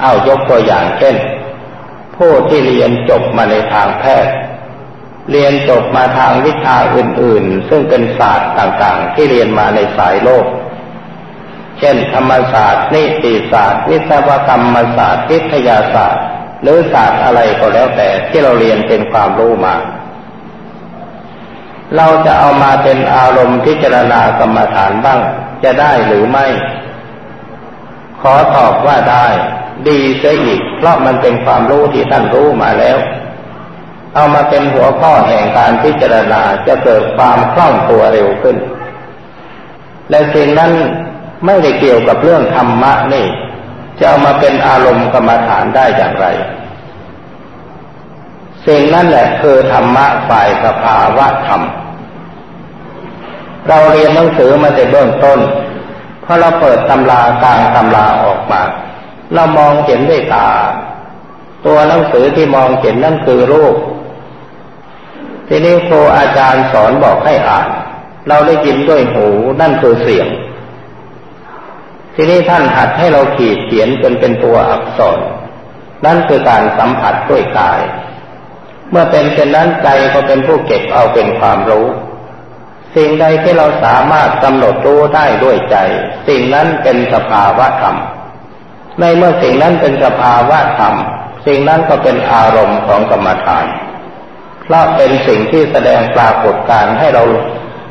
เอายกตัวอย่างเช่นผู้ที่เรียนจบมาในทางแพทย์เรียนจบมาทางวิชาอื่นๆซึ่งเป็นศาสตร์ต่างๆที่เรียนมาในสายโลกเช่นธรรมศาสตร์นิติศาสตร์วิศวกรรมศาสตร์วิทยาศาสตร์หรือศาสตร์อะไรก็แล้วแต่ที่เราเรียนเป็นความรู้มาเราจะเอามาเป็นอารมณ์พิจารณากรรมฐานบ้างจะได้หรือไม่ขอตอบว่าได้ดีเสียอีกเพราะมันเป็นความรู้ที่ท่านรู้มาแล้วเอามาเป็นหัวข้อแห่งการพิจารณาจะเกิดความคล่องตัวเร็วขึ้นและสิ่งนั้นไม่ได้เกี่ยวกับเรื่องธรรมะนี่จะเอามาเป็นอารมณ์กรรมฐานได้อย่างไรสิ่งนั้นแหละคือธรรมะฝ่ายสภาวะธรรมเราเรียนหนังสือมาแต่เบื้องต้นพอเราเปิดตำราต่างตำราออกมาเรามองเห็นด้วยตาตัวหนังสือที่มองเห็นนั่นคือรูปทีนี้ครูอาจารย์สอนบอกให้อ่านเราได้ยินด้วยหูนั่นคือเสียงทีนี้ท่านหัดให้เราขีดเขียนจนเป็นตัวอักษรนั่นคือการสัมผัสด้วยกายเมื่อเป็นเช่นนั้นใจก็เป็นผู้เก็บเอาเป็นความรู้สิ่งใดที่เราสามารถกำหนดรู้ได้ด้วยใจสิ่งนั้นเป็นสภาวะธรรมในเมื่อสิ่งนั้นเป็นสภาวะธรรมสิ่งนั้นก็เป็นอารมณ์ของกรรมฐานเพราะเป็นสิ่งที่แสดงปรากฏการณ์ให้เรา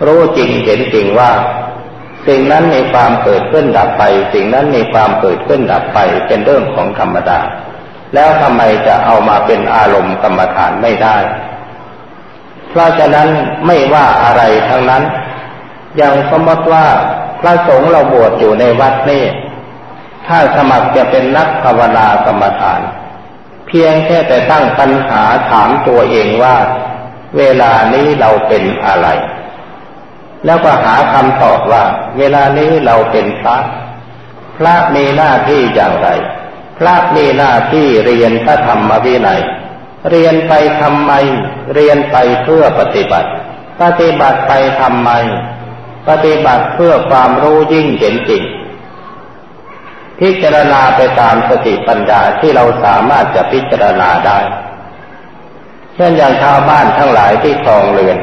รู้จริงเห็นจริงว่าสิ่งนั้นมีความเกิดขึ้นดับไปสิ่งนั้นมีความเกิดขึ้นดับไปเป็นเรื่องของธรรมดาแล้วทำไมจะเอามาเป็นอารมณ์กรรมฐานไม่ได้เพราะฉะนั้นไม่ว่าอะไรทั้งนั้นอย่างสมมติว่าพระสงฆ์เราบวชอยู่ในวัดนี่ถ้าสมัครจะเป็นนักภาวนากรรมฐานเพียงแค่แต่ตั้งปัญหาถามตัวเองว่าเวลานี้เราเป็นอะไรแล้วก็หาคำตอบว่าเวลานี้เราเป็นพระพระมีหน้าที่อย่างไรพระมีหน้าที่เรียนพระธรรมวินัยเรียนไปทำไมเรียนไปเพื่อปฏิบัติปฏิบัติไปทำไม ปฏิบัติเพื่อความรู้ยิ่งเห็นจริงพิจารณาไปตามสติปัญญาที่เราสามารถจะพิจารณาได้เช่นอย่างชาวบ้านทั้งหลายที่ครองเรือน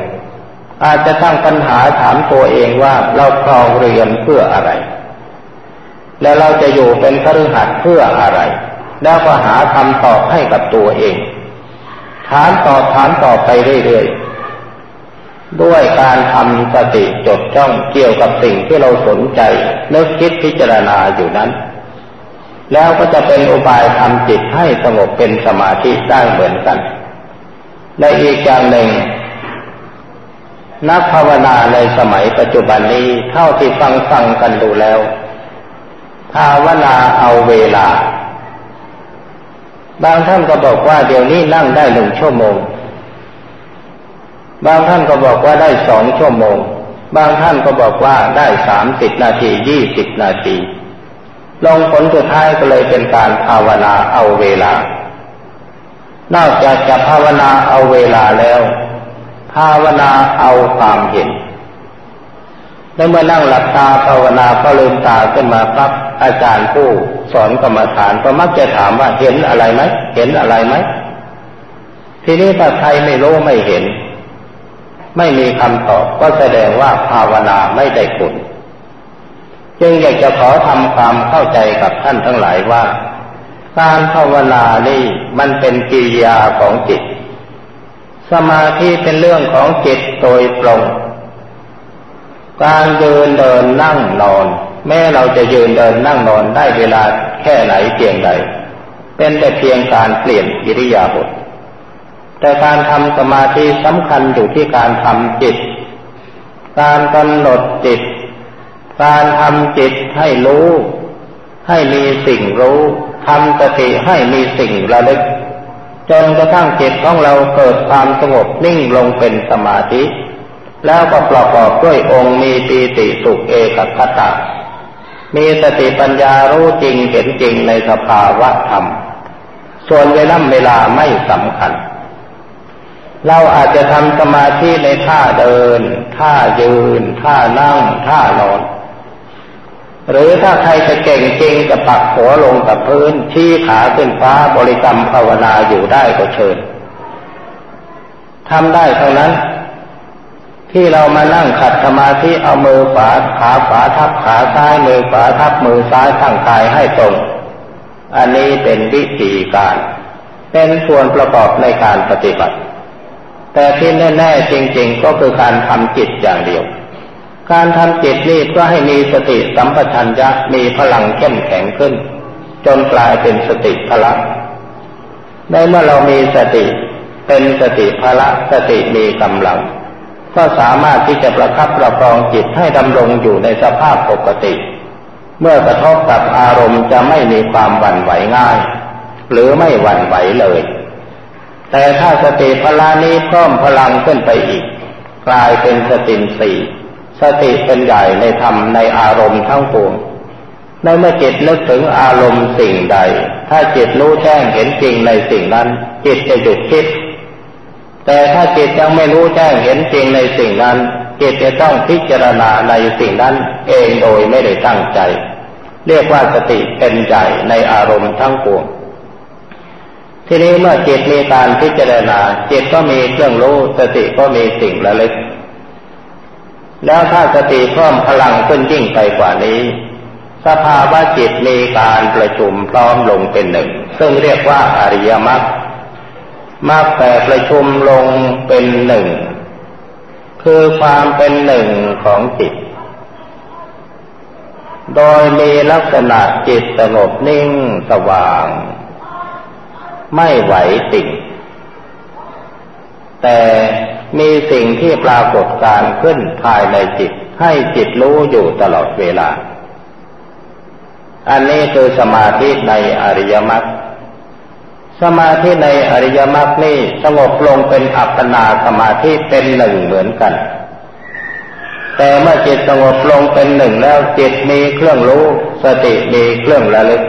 อาจจะตั้งปัญหาถามตัวเองว่าเราครองเรือนเพื่ออะไรแล้วเราจะอยู่เป็นคฤหัสถ์เพื่ออะไรแล้วก็หาคำตอบให้กับตัวเองถามตอบไปเรื่อยๆด้วยการทำสติจดจ้องเกี่ยวกับสิ่งที่เราสนใจนึกคิดพิจารณาอยู่นั้นแล้วก็จะเป็นอุบายทำจิตให้สงบเป็นสมาธิได้เหมือนกันและอีกอย่างหนึ่งนักภาวนาในสมัยปัจจุบันนี้เท่าที่ฟังกันดูแล้วภาวนาเอาเวลาบางท่านก็บอกว่าเดี๋ยวนี้นั่งได้1 ชั่วโมงบางท่านก็บอกว่าได้2 ชั่วโมงบางท่านก็บอกว่าได้30 นาที20 นาทีลงผลสุดท้ายก็เลยเป็นการภาวนาเอาเวลานอกจากจะภาวนาเอาเวลาแล้วภาวนาเอาความเห็นและเมื่อนั่งหลับตาภาวนาพอลืมตาขึ้นมาปั๊บอาจารย์ผู้สอนกรรมฐานก็มักจะถามว่าเห็นอะไรไหมทีนี้ถ้าใครไม่รู้ไม่เห็นไม่มีคำตอบก็แสดงว่าภาวนาไม่ได้ผลจึงอยากจะขอทำความเข้าใจกับท่านทั้งหลายว่าการภาวนานี่มันเป็นกิริยาของจิตสมาธิเป็นเรื่องของจิตโดยตรงการยืนเดินนั่งนอนแม้เราจะยืนเดินนั่งนอนได้เวลาแค่ไหนเพียงใดเป็นแต่เพียงการเปลี่ยนอิริยาบถแต่การทำสมาธิสำคัญอยู่ที่การทำจิตการกำหนดจิตการทำจิตให้รู้ให้มีสิ่งรู้ทำสติให้มีสิ่งระลึกจนกระทั่งจิตของเราเกิดความสงบนิ่งลงเป็นสมาธิแล้วก็ประกอบด้วยองค์มีปีติสุขเอกคตะมีสติปัญญารู้จริงเห็นจริงในสภาวะธรรมส่วนเวลาไม่สำคัญเราอาจจะทำสมาธิในท่าเดินท่ายืนท่านั่งท่านอนหรือถ้าใครจะเก่งจริงจะปักหัวลงกับพื้นชี้ขาขึ้นฟ้าบริกรรมภาวนาอยู่ได้ก็เชิญทำได้เท่านั้นที่เรามานั่งขัดสมาธิเอามือขาทับขาซ้ายมือขวาทับมือซ้ายตั้งกายให้ตรงอันนี้เป็นวิธีการเป็นส่วนประกอบในการปฏิบัติแต่ที่แน่ๆจริงๆก็คือการทำจิตอย่างเดียวการทำจิตนี่ก็ให้มีสติสัมปชัญญะมีพลังเข้มแข็งขึ้นจนกลายเป็นสติพละในเมื่อเรามีสติเป็นสติพละสติมีกำลังก็สามารถที่จะประคับประคองจิตให้ดำรงอยู่ในสภาพปกติเมื่อกระทบกับอารมณ์จะไม่มีความหวั่นไหวง่ายหรือไม่หวั่นไหวเลยแต่ถ้าสติพละนี้เพิ่มพลังขึ้นไปอีกกลายเป็นสติอินทรีย์สติเป็นใหญ่ในธรรมในอารมณ์ทั้งปวงในเมื่อจิตนึกถึงอารมณ์สิ่งใดถ้าจิตรู้แจ้งเห็นจริงในสิ่งนั้นจิตจะหยุดคิดแต่ถ้าจิตยังไม่รู้แจ้งเห็นจริงในสิ่งนั้นจิตจะต้องพิจารณาในสิ่งนั้นเองโดยไม่ได้ตั้งใจเรียกว่าสติเป็นใหญ่ในอารมณ์ทั้งปวงทีนี้เมื่อจิตมีการพิจารณาจิตก็มีเครื่องรู้สติก็มีสิ่งระลึกแล้วถ้าสติเพิ่มพลังขึ้นยิ่งไปกว่านี้สภาวะจิตมีการประชุมพร้อมลงเป็นหนึ่งซึ่งเรียกว่าอริยมรรคมรรคแต่ประชุมลงเป็นหนึ่งคือความเป็นหนึ่งของจิตโดยมีลักษณะจิตสงบนิ่งสว่างไม่ไหวติ่งแต่มีสิ่งที่ปรากฏการขึ้นภายในจิตให้จิตรู้อยู่ตลอดเวลาอันนี้คือสมาธิในอริยมรรคสมาธิในอริยมรรคนี้สงบลงเป็นอัปปนาสมาธิเป็นหนึ่งเหมือนกันแต่เมื่อจิตสงบลงเป็นหนึ่งแล้วจิตมีเครื่องรู้สติมีเครื่องระลึก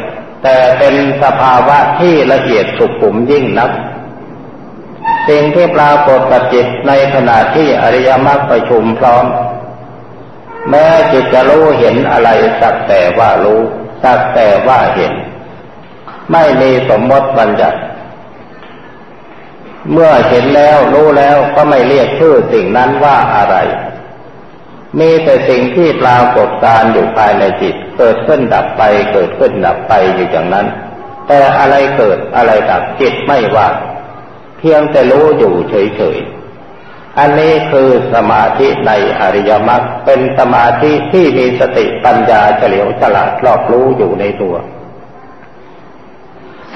แต่เป็นสภาวะที่ละเอียดสุขุมยิ่งนักสิ่งที่ปรากฏกับจิตในขณะที่อริยมรรคประชุมพร้อม แม้จิตจะรู้เห็นอะไรสักแต่ว่ารู้สักแต่ว่าเห็นไม่มีสมมติบัญญัติเมื่อเห็นแล้วรู้แล้วก็ไม่เรียกชื่อสิ่งนั้นว่าอะไรมีแต่สิ่งที่ปรากฏการอยู่ภายในจิตเกิดขึ้นดับไปเกิดขึ้นดับไปอยู่อย่างนั้นแต่อะไรเกิดอะไรดับจิตไม่ว่าเพียงแต่รู้อยู่เฉยๆอันนี้คือสมาธิในอริยมรรคเป็นสมาธิที่มีสติปัญญาเฉลียวฉลาดรอบรู้อยู่ในตัว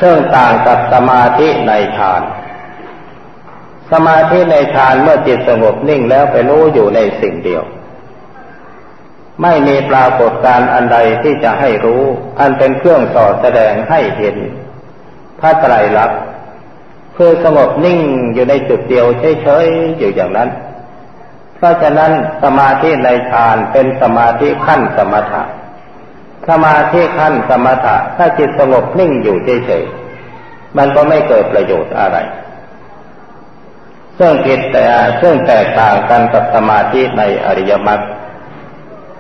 ซึ่งต่างกับสมาธิในฌานสมาธิในฌานเมื่อจิตสงบนิ่งแล้วไปรู้อยู่ในสิ่งเดียวไม่มีปรากฏการณ์อันใดที่จะให้รู้อันเป็นเครื่องส่อแสดงให้เห็นพระไตรลักษณ์เพื่อสงบนิ่งอยู่ในจุดเดียวเฉยๆอยู่อย่างนั้นเพราะฉะนั้นสมาธิในฌานเป็นสมาธิขั้นสมถะสมาธิขั้นสมถะถ้าจิตสงบนิ่งอยู่เฉยๆมันก็ไม่เกิดประโยชน์อะไรซึ่งแตกต่างกันกับสมาธิในอริยมรรค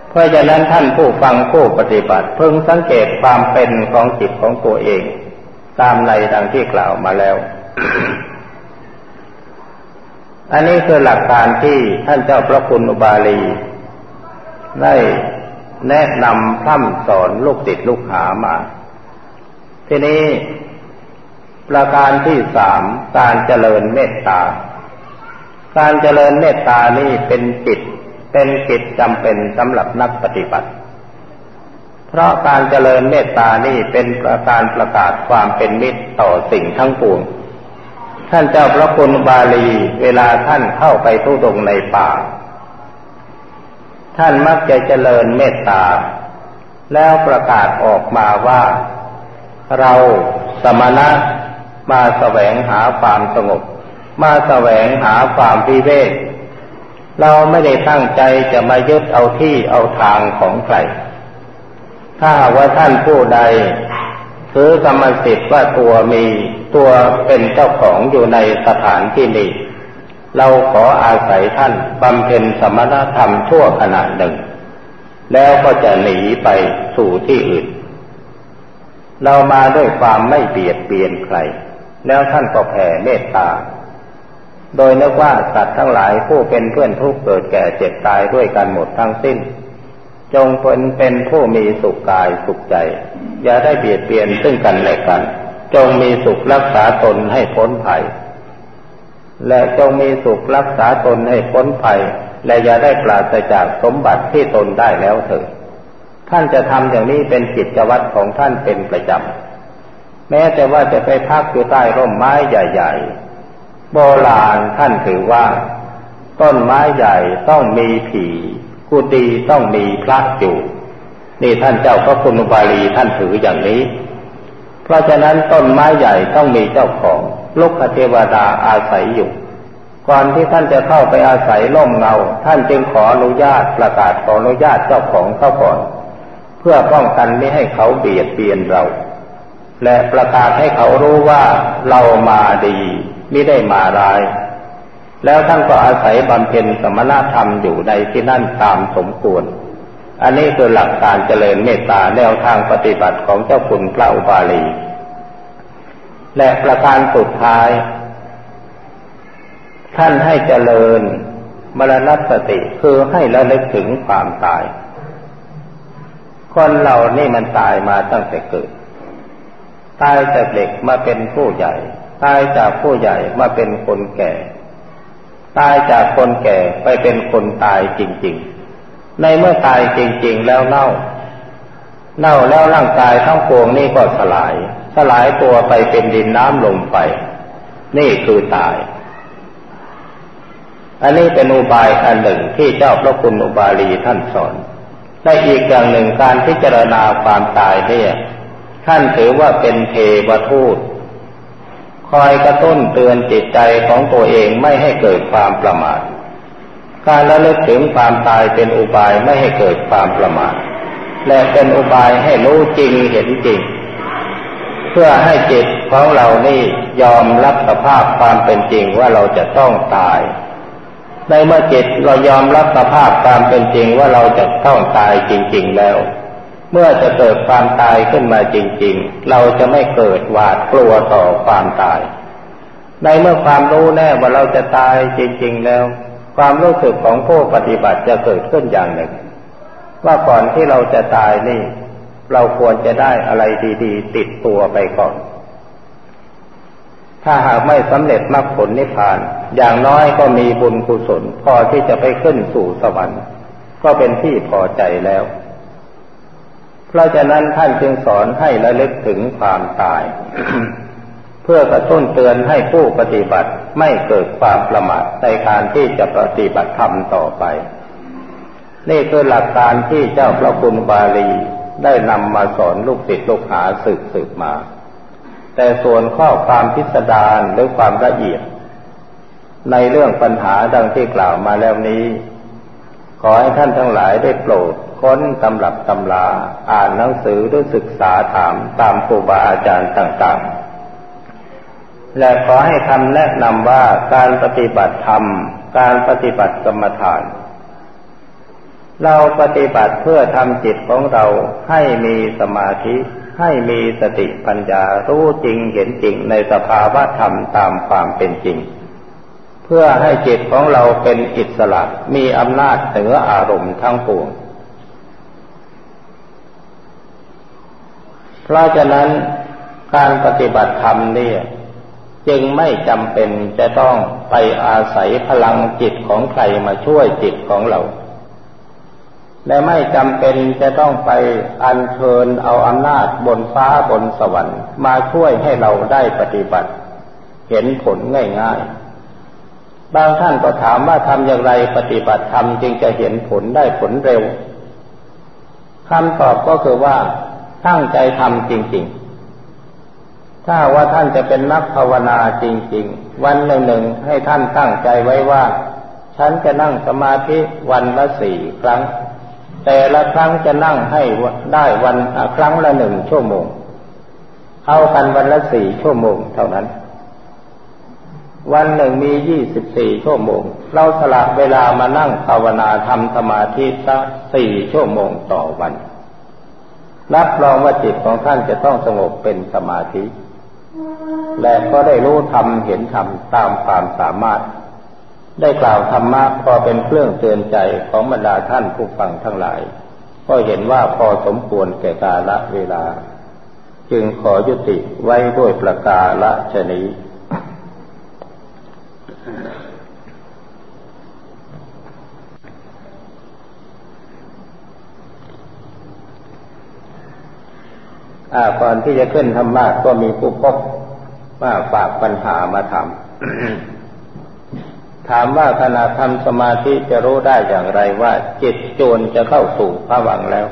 เพราะฉะนั้นท่านผู้ฟังผู้ปฏิบัติพึงสังเกตความเป็นของจิตของตัวเองตามในดังที่กล่าวมาแล้ว อันนี้คือหลักการที่ท่านเจ้าพระคุณอุบาลีได้แนะนำพร่ำสอนลูกติดลูกหามาทีนี้ประการที่ 3การเจริญเมตตาการเจริญเมตตานี่เป็นกิจจำเป็นสำหรับนักปฏิบัติเพราะการเจริญเมตตานี่เป็นการประกาศความเป็นมิตรต่อสิ่งทั้งปวงท่านเจ้าพระคุณบาลีเวลาท่านเข้าไปธุดงค์ในป่าท่านมักจะเจริญเมตตาแล้วประกาศออกมาว่าเราสมณะมาแสวงหาความสงบมาแสวงหาความวิเวกเราไม่ได้ตั้งใจจะมายึดเอาที่เอาทางของใครถ้าว่าท่านผู้ใดถือกรรมสิทธิ์ว่าตัวมีตัวเป็นเจ้าของอยู่ในสถานที่นี้เราขออาศัยท่านบำเพ็ญสมณธรรมชั่วขณะหนึ่งแล้วก็จะหนีไปสู่ที่อื่นเรามาด้วยความไม่เบียดเบียนใครแล้วท่านก็แผ่เมตตาโดยนึกว่าสัตว์ทั้งหลายผู้เป็นเพื่อนทุกข์เกิดแก่เจ็บตายด้วยกันหมดทั้งสิ้นจงพึงเป็นผู้มีสุขกายสุขใจอย่าได้เบียดเบียนซึ่งกันและกันจงมีสุขรักษาตนให้พ้นภัยและจงมีสุขรักษาตนให้พ้นภัยและอย่าได้ปราศจากสมบัติที่ตนได้แล้วเถิดท่านจะทำอย่างนี้เป็นกิจวัตรของท่านเป็นประจำแม้แต่ว่าจะไปพักอยู่ใต้ร่มไม้ใหญ่โบราณท่านถือว่าต้นไม้ใหญ่ต้องมีผีกุฏิต้องมีพระอยู่นี่ท่านเจ้าพระคุณอุบาลีท่านถืออย่างนี้เพราะฉะนั้นต้นไม้ใหญ่ต้องมีเจ้าของลูกเทวดาอาศัยอยู่ก่อนที่ท่านจะเข้าไปอาศัยร่มเงาท่านจึงขออนุญาตประกาศขออนุญาตเจ้าของเขาก่อนเพื่อป้องกันไม่ให้เขาเบียดเบียนเราและประกาศให้เขารู้ว่าเรามาดีมิได้มาร้ายแล้วท่านก็อาศัยบำเพ็ญสมณธรรมอยู่ในที่นั่นตามสมควรอันนี้คือหลักการเจริญเมตตาแนวทางปฏิบัติของเจ้าคุณพระอุบาลีและประการสุดท้ายท่านให้เจริญมรณสติคือให้ระลึกถึงความตายคนเรานี่มันตายมาตั้งแต่เกิดตายจากเด็กมาเป็นผู้ใหญ่ตายจากผู้ใหญ่มาเป็นคนแก่ตายจากคนแก่ไปเป็นคนตายจริงๆในเมื่อตายจริงๆแล้วเน่าแล้วร่างกายทั้งปวงนี่ก็สลายตัวไปเป็นดินน้ำลมไฟนี่คือตายอันนี้เป็นอุบายอันหนึ่งที่เจ้าพระคุณอุบาลีท่านสอนและอีกอย่างหนึ่งการพิจารณาความตายเนี่ยท่านถือว่าเป็นเทวทูตคอยกระตุ้นเตือนจิตใจของตัวเองไม่ให้เกิดความประมาทการระลึกถึงความตายเป็นอุบายไม่ให้เกิดความประมาทและเป็นอุบายให้รู้จริงเห็นจริงเพื่อให้จิตของเรานี่ยอมรับสภาพความเป็นจริงว่าเราจะต้องตาย ในเมื่อจิตเรายอมรับสภาพตามเป็นจริงว่าเราจะต้องตายจริงๆแล้วเมื่อจะเกิดความตายขึ้นมาจริงๆเราจะไม่เกิดหวาดกลัวต่อความตายในเมื่อความรู้แน่ว่าเราจะตายจริงๆแล้วความรู้สึกของผู้ปฏิบัติจะเกิดขึ้นอย่างหนึ่งว่าก่อนที่เราจะตายนี่เราควรจะได้อะไรดีๆติดตัวไปก่อนถ้าหากไม่สำเร็จมรรคผลนิพพานอย่างน้อยก็มีบุญกุศลพอที่จะไปขึ้นสู่สวรรค์ก็เป็นที่พอใจแล้วเพราะฉะนั้นท่านจึงสอนให้ระลึกถึงความตาย เพื่อกระตุ้นเตือนให้ผู้ปฏิบัติไม่เกิดความประมาทในการที่จะปฏิบัติธรรมต่อไปนี่คือหลักการที่เจ้าพระคุณบาลีได้นำมาสอนลูกศิษย์ลูกหาสืบมาแต่ส่วนข้อความพิสดารหรือความละเอียดในเรื่องปัญหาดังที่กล่าวมาแล้วนี้ขอให้ท่านทั้งหลายได้โปรดค้นตำรับตำราอ่านหนังสือหรือศึกษาถามตามครูบาอาจารย์ต่างๆและขอให้คำแนะนำว่าการปฏิบัติธรรมการปฏิบัติกรรมฐานเราปฏิบัติเพื่อทำจิตของเราให้มีสมาธิให้มีสติปัญญารู้จริงเห็นจริงในสภาวะธรรมตามความเป็นจริงเพื่อให้จิตของเราเป็นอิสระมีอำนาจเหนืออารมณ์ทั้งปวงเพราะฉะนั้นการปฏิบัติธรรมเนี่ยจึงไม่จำเป็นจะต้องไปอาศัยพลังจิตของใครมาช่วยจิตของเราและไม่จำเป็นจะต้องไปอัญเชิญเอาอำนาจบนฟ้าบนสวรรค์มาช่วยให้เราได้ปฏิบัติเห็นผลง่ายๆบางท่านก็ถามว่าทำอย่างไรปฏิบัติธรรมจึงจะเห็นผลได้ผลเร็วคำตอบก็คือว่าตั้งใจทำจริงๆถ้าว่าท่านจะเป็นนักภาวนาจริงๆวันหนึ่งๆให้ท่านตั้งใจไว้ว่าฉันจะนั่งสมาธิวันละ4 ครั้งแต่ละครั้งจะนั่งให้ได้วันครั้งละ1 ชั่วโมงเอากันวันละ4 ชั่วโมงเท่านั้นวันหนึ่งมี24 ชั่วโมงเราสละเวลามานั่งภาวนาทำสมาธิสัก4 ชั่วโมงต่อวันรับรองว่าจิตของท่านจะต้องสงบเป็นสมาธิและก็ได้รู้ธรรมเห็นธรรมตามความสามารถได้กล่าวธรรมะพอเป็นเครื่องเตือนใจของบรรดาท่านผู้ฟังทั้งหลายก็เห็นว่าพอสมควรแก่กาลเวลาจึงขอยุติไว้ด้วยประกาศนี้ก่อนที่จะขึ้นธรรมะก็มีผู้พบว่าฝากปัญหามาถาม ถามว่าขณะทำสมาธิจะรู้ได้อย่างไรว่าจิตโจรจะเข้าสู่ภวังค์แล้ว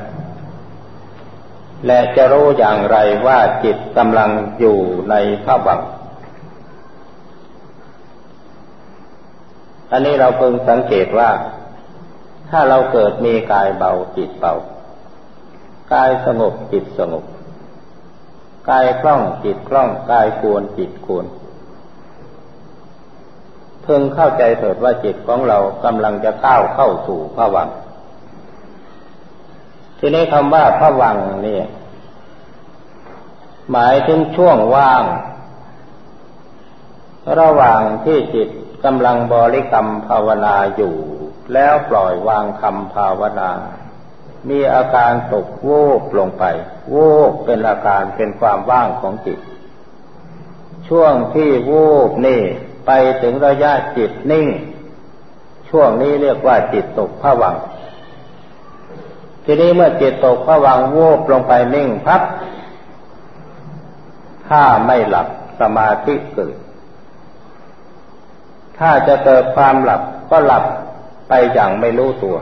และจะรู้อย่างไรว่าจิตกำลังอยู่ในภวังค์อันนี้เราเพิ่งสังเกตว่าถ้าเราเกิดมีกายเบาจิตเบากายสงบจิตสงบกายคล่องจิตคล่องกายควรจิตควรเพิ่งเข้าใจเถิดว่าจิตของเรากำลังจะก้าวเข้าสู่ภวังค์ทีนี้คำว่าภวังค์เนี่ยหมายถึงช่วงว่างระหว่างที่จิตกำลังบริกรรมภาวนาอยู่แล้วปล่อยวางคำภาวนามีอาการตกวูบลงไปวูบเป็นอาการเป็นความว่างของจิตช่วงที่วูบนี่ไปถึงระยะจิตนิ่งช่วงนี้เรียกว่าจิตตกภวังค์ทีนี้เมื่อจิตตกภวังค์วูบลงไปนิ่งพับถ้าไม่หลับสมาธิเกิดถ้าจะเกิดความหลับก็หลับไปอย่างไม่รู้ตัว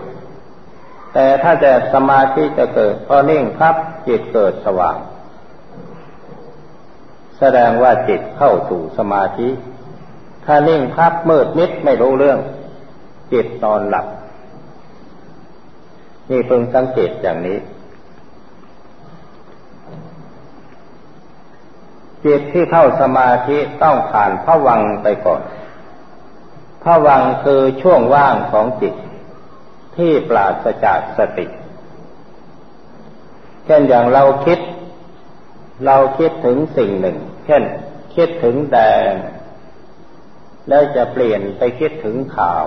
แต่ถ้าจะสมาธิจะเกิดพอนิ่งพับจิตเกิดสว่างแสดงว่าจิตเข้าสู่สมาธิถ้านิ่งพับมืดมิดไม่รู้เรื่องจิตนอนหลับนี่เพิ่งสังเกตอย่างนี้จิตที่เข้าสมาธิต้องผ่านภวังค์ไปก่อน ภวังค์คือช่วงว่างของจิตที่ปราศจากสติเช่นอย่างเราคิดถึงสิ่งหนึ่งเช่นคิดถึงแดงแล้วจะเปลี่ยนไปคิดถึงขาว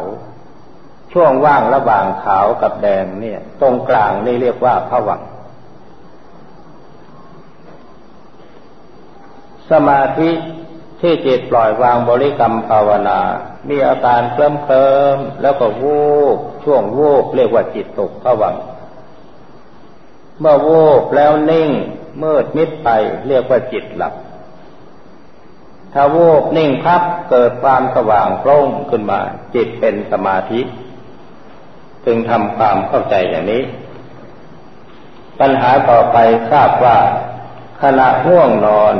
ช่วงว่างระหว่างขาวกับแดงเนี่ยตรงกลางนี่เรียกว่าภวังค์สมาธิที่จิตปล่อยวางบริกรรมภาวนามีอาการเคลิ้มแล้วก็วูบช่วงวูบเรียกว่าจิตตกภวังค์เมื่อวูบแล้วนิ่งมืดมิดไปเรียกว่าจิตหลับถ้าวูบนิ่งพับเกิดความสว่างโปร่งขึ้นมาจิตเป็นสมาธิจึงทำความเข้าใจอย่างนี้ปัญหาต่อไปทราบว่าขณะง่วงนอน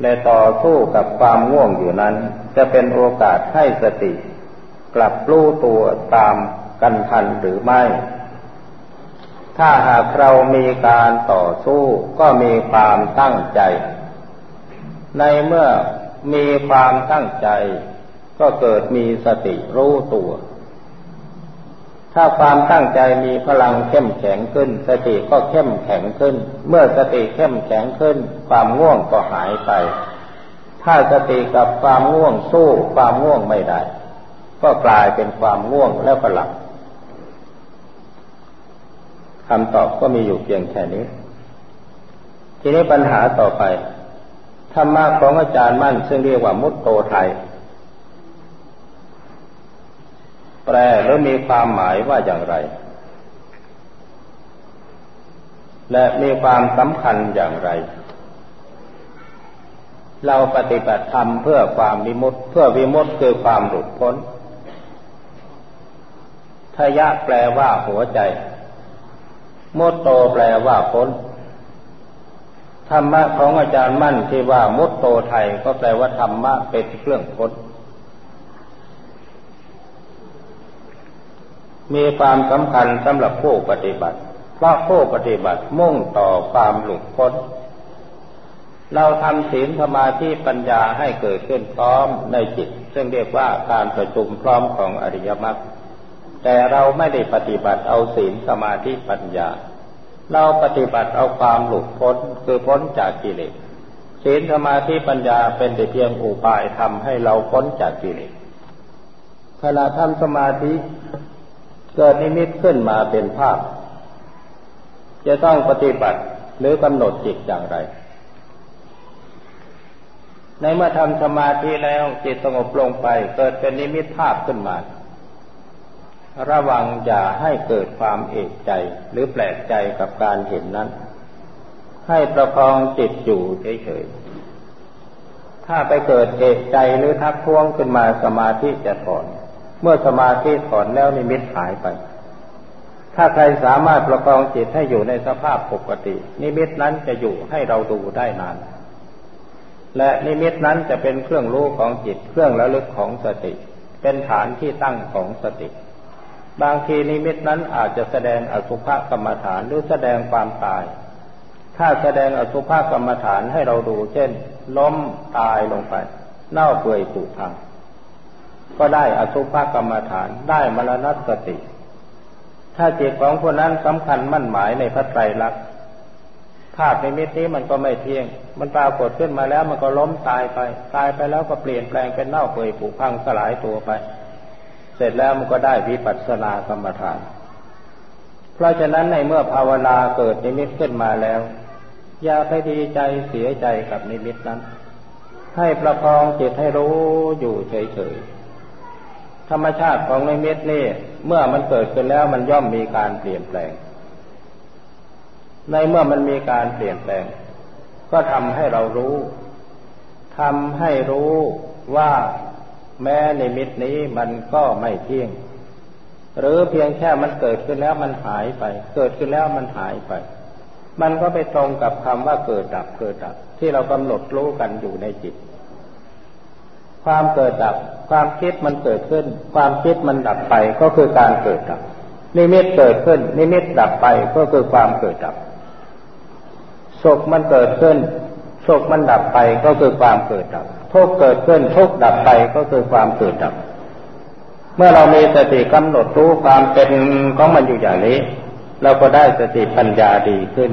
และต่อสู้กับความง่วงอยู่นั้นจะเป็นโอกาสให้สติกลับรู้ตัวตามกันทันหรือไม่ถ้าหากเรามีการต่อสู้ก็มีความตั้งใจในเมื่อมีความตั้งใจก็เกิดมีสติรู้ตัวถ้าความตั้งใจมีพลังเข้มแข็งขึ้นสติก็เข้มแข็งขึ้นเมื่อสติเข้มแข็งขึ้นความง่วงก็หายไปถ้าสติกับความง่วงสู้ความง่วงไม่ได้ก็กลายเป็นความง่วงแล้วก็หลับคำตอบก็มีอยู่เพียงแค่นี้ทีนี้ปัญหาต่อไปธรรมะของอาจารย์มั่นซึ่งเรียกว่ามุตโตไทยแปลแล้วมีความหมายว่าอย่างไรและมีความสำคัญอย่างไรเราปฏิบัติธรรมเพื่อความวิมุตติเพื่อวิมุตติคือความหลุดพ้นทยะแปลว่าหัวใจมุตโตแปลว่าพ้นธรรมะของอาจารย์มั่นที่ว่ามุตโตไทยก็แปลว่าธรรมะเป็นเครื่องพ้นมีความสำคัญสำหรับผู้ปฏิบัติเพราะผู้ปฏิบัติมุ่งต่อความหลุดพ้นเราทำศีลสมาธิปัญญาให้เกิดขึ้นพร้อมในจิตซึ่งเรียกว่าการประชุมพร้อมของอริยมรรคแต่เราไม่ได้ปฏิบัติเอาศีลสมาธิปัญญาเราปฏิบัติเอาความหลุดพ้นคือพ้นจากกิเลสศีลสมาธิปัญญาเป็นแต่เพียงอุบายทำให้เราพ้นจากกิเลสขณะทำสมาธิเกิดนิมิตขึ้นมาเป็นภาพจะต้องปฏิบัติหรือกำหนดจิตอย่างไรในเมื่อทำสมาธิแล้วจิตสงบลงไปเกิดเป็นนิมิตภาพขึ้นมาระวังอย่าให้เกิดความเอกใจหรือแปลกใจกับการเห็นนั้นให้ประคองจิตอยู่เฉยๆถ้าไปเกิดเอกใจหรือทักท้วงขึ้นมาสมาธิจะถอนเมื่อสมาธิถอนแล้วนิมิตหายไปถ้าใครสามารถประคองจิตให้อยู่ในสภาพปกตินิมิตนั้นจะอยู่ให้เราดูได้นานและนิมิตนั้นจะเป็นเครื่องรู้ของจิตเครื่องระลึกของสติเป็นฐานที่ตั้งของสติบางทีนิมิตนั้นอาจจะแสดงอสุภกรรมฐานหรือแสดงความตายถ้าแสดงอสุภกรรมฐานให้เราดูเช่นล้มตายลงไปเน่าเปื่อยผุพังก็ได้อสุภกรรมฐานได้มรณสติถ้าจิตของคนนั้นสำคัญมั่นหมายในพระไตรลักษณ์ภาพนิมิตนี้มันก็ไม่เที่ยงมันปรากฏขึ้นมาแล้วมันก็ล้มตายไปแล้วก็เปลี่ยนแปลงเป็นเน่าเปื่อยผุพังสลายตัวไปเสร็จแล้วมันก็ได้วิปัสสนากรรมฐานเพราะฉะนั้นในเมื่อภาวนาเกิดนิมิตขึ้นมาแล้วอย่าไปดีใจเสียใจกับนิมิตนั้นให้ประคองจิตให้รู้อยู่เฉยๆธรรมชาติของนิมิตนี่เมื่อมันเกิดขึ้นแล้วมันย่อมมีการเปลี่ยนแปลงในเมื่อมันมีการเปลี่ยนแปลงก็ทำให้เรารู้ทำให้รู้ว่าแม้นิมิตนี้มันก็ไม่เที่ยงหรือเพียงแค่มันเกิดขึ้นแล้วมันหายไปเกิดขึ้นแล้วมันหายไปมันก็ไปตรงกับคำว่าเกิดดับที่เรากำหนดรู้กันอยู่ในจิตความเกิดดับความคิดมันเกิดขึ้นความคิดมันดับไปก็คือการเกิดดับนิมิตเกิดขึ้นนิมิตดับไปก็คือความเกิดดับสุขมันเกิดขึ้นสุขมันดับไปก็คือความเกิดดับทุกข์เกิดขึ้นทุกข์ดับไปก็คือความเกิดดับ เมื่อเรามีสติกำหนดรู้ความเป็นของมันอยู่อย่างนี้เราก็ได้สติปัญญาดีขึ้น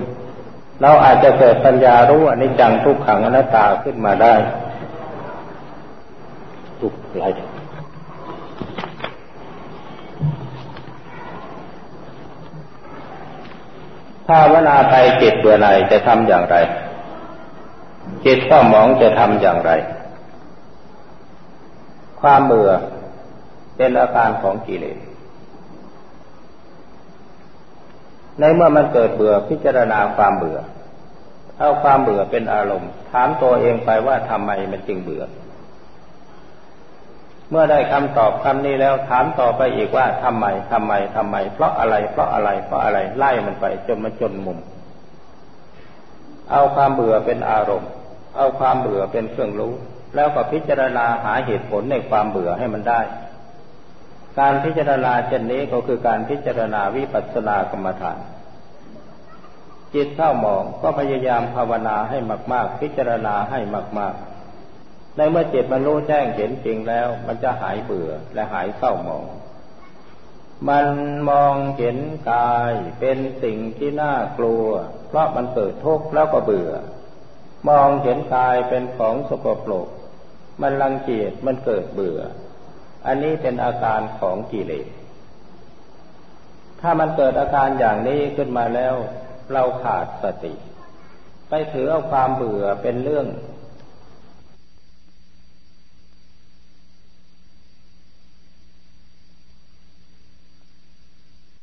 เราอาจจะเกิดปัญญารู้อนิจจังทุกขังอนัตตาขึ้นมาได้ทุกหลายภาวนาไปจิตเบื่อหน่ายจะทำอย่างไรจิตเศร้าหมองจะทำอย่างไรความเบื่อเป็นอาการของกิเลสในเมื่อมันเกิดเบื่อพิจารณาความเบื่อเอาความเบื่อเป็นอารมณ์ถามตัวเองไปว่าทำไมมันจึงเบื่อเมื่อได้คำตอบคำนี้แล้วถามต่อไปอีกว่าทำไมเพราะอะไรไล่มันไปจนมันจนมุมเอาความเบื่อเป็นอารมณ์เอาความเบื่อเป็นเครื่องรู้แล้วก็พิจารณาหาเหตุผลในความเบื่อให้มันได้การพิจารณาเช่นนี้ก็คือการพิจารณาวิปัสสนากรรมฐานจิตเศร้าหมองก็พยายามภาวนาให้มากๆพิจารณาให้มากๆในเมื่อจิตมันรู้แจ้งเห็นจริงแล้วมันจะหายเบื่อและหายเศร้าหมองมันมองเห็นกายเป็นสิ่งที่น่ากลัวเพราะมันเกิดทุกข์แล้วก็เบื่อมองเห็นกายเป็นของสกปรกมันรังเกียจมันเกิดเบื่ออันนี้เป็นอาการของกิเลสถ้ามันเกิดอาการอย่างนี้ขึ้นมาแล้วเราขาดสติไปถือเอาความเบื่อเป็นเรื่อง